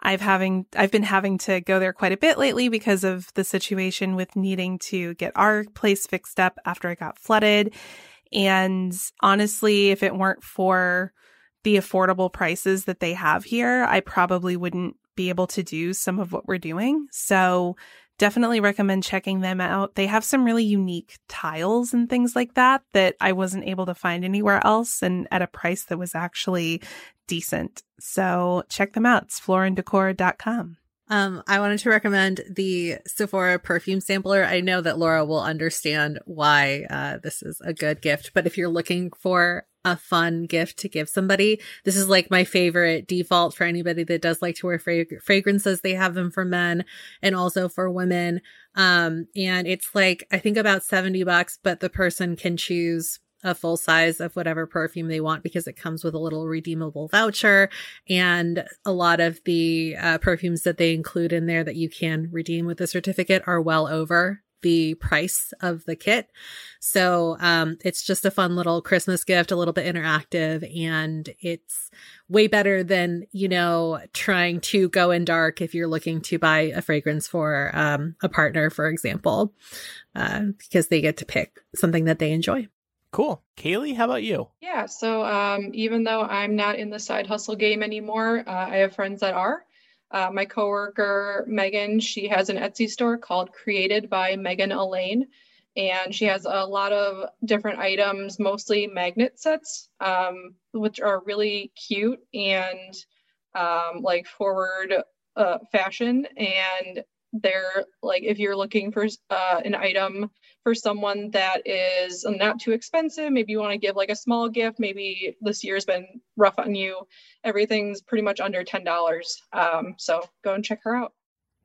I've been having to go there quite a bit lately because of the situation with needing to get our place fixed up after it got flooded. And honestly, if it weren't for the affordable prices that they have here, I probably wouldn't be able to do some of what we're doing. So definitely recommend checking them out. They have some really unique tiles and things like that that I wasn't able to find anywhere else and at a price that was actually decent. So check them out. It's flooranddecor.com. I wanted to recommend the Sephora perfume sampler. I know that Laura will understand why this is a good gift, but if you're looking for a fun gift to give somebody, this is like my favorite default for anybody that does like to wear fragrances. They have them for men and also for women. And it's like, I think about $70, but the person can choose a full size of whatever perfume they want because it comes with a little redeemable voucher, and a lot of the perfumes that they include in there that you can redeem with the certificate are well over the price of the kit. So it's just a fun little Christmas gift, a little bit interactive, and it's way better than, you know, trying to go in dark if you're looking to buy a fragrance for a partner, for example, because they get to pick something that they enjoy. Cool. Kaylee, how about you? Yeah. So even though I'm not in the side hustle game anymore, I have friends that are. My coworker, Megan, she has an Etsy store called Created by Megan Elaine, and she has a lot of different items, mostly magnet sets, which are really cute and like forward fashion. And they're like, if you're looking for an item for someone that is not too expensive, maybe you want to give like a small gift, maybe this year's been rough on you, everything's pretty much under $10. So go and check her out.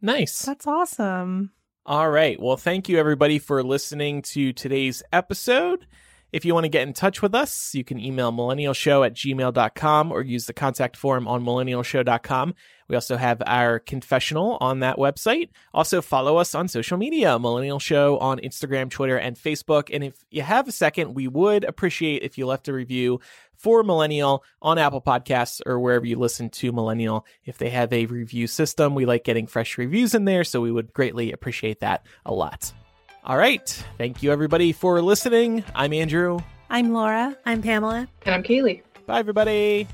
Nice. That's awesome. All right. Well, thank you everybody for listening to today's episode. If you want to get in touch with us, you can email millennialshow@gmail.com or use the contact form on millennialshow.com. We also have our confessional on that website. Also, follow us on social media, Millennial Show on Instagram, Twitter, and Facebook. And if you have a second, we would appreciate if you left a review for Millennial on Apple Podcasts or wherever you listen to Millennial. If they have a review system, we like getting fresh reviews in there, so we would greatly appreciate that a lot. All right. Thank you, everybody, for listening. I'm Andrew. I'm Laura. I'm Pamela. And I'm Kaylee. Bye, everybody.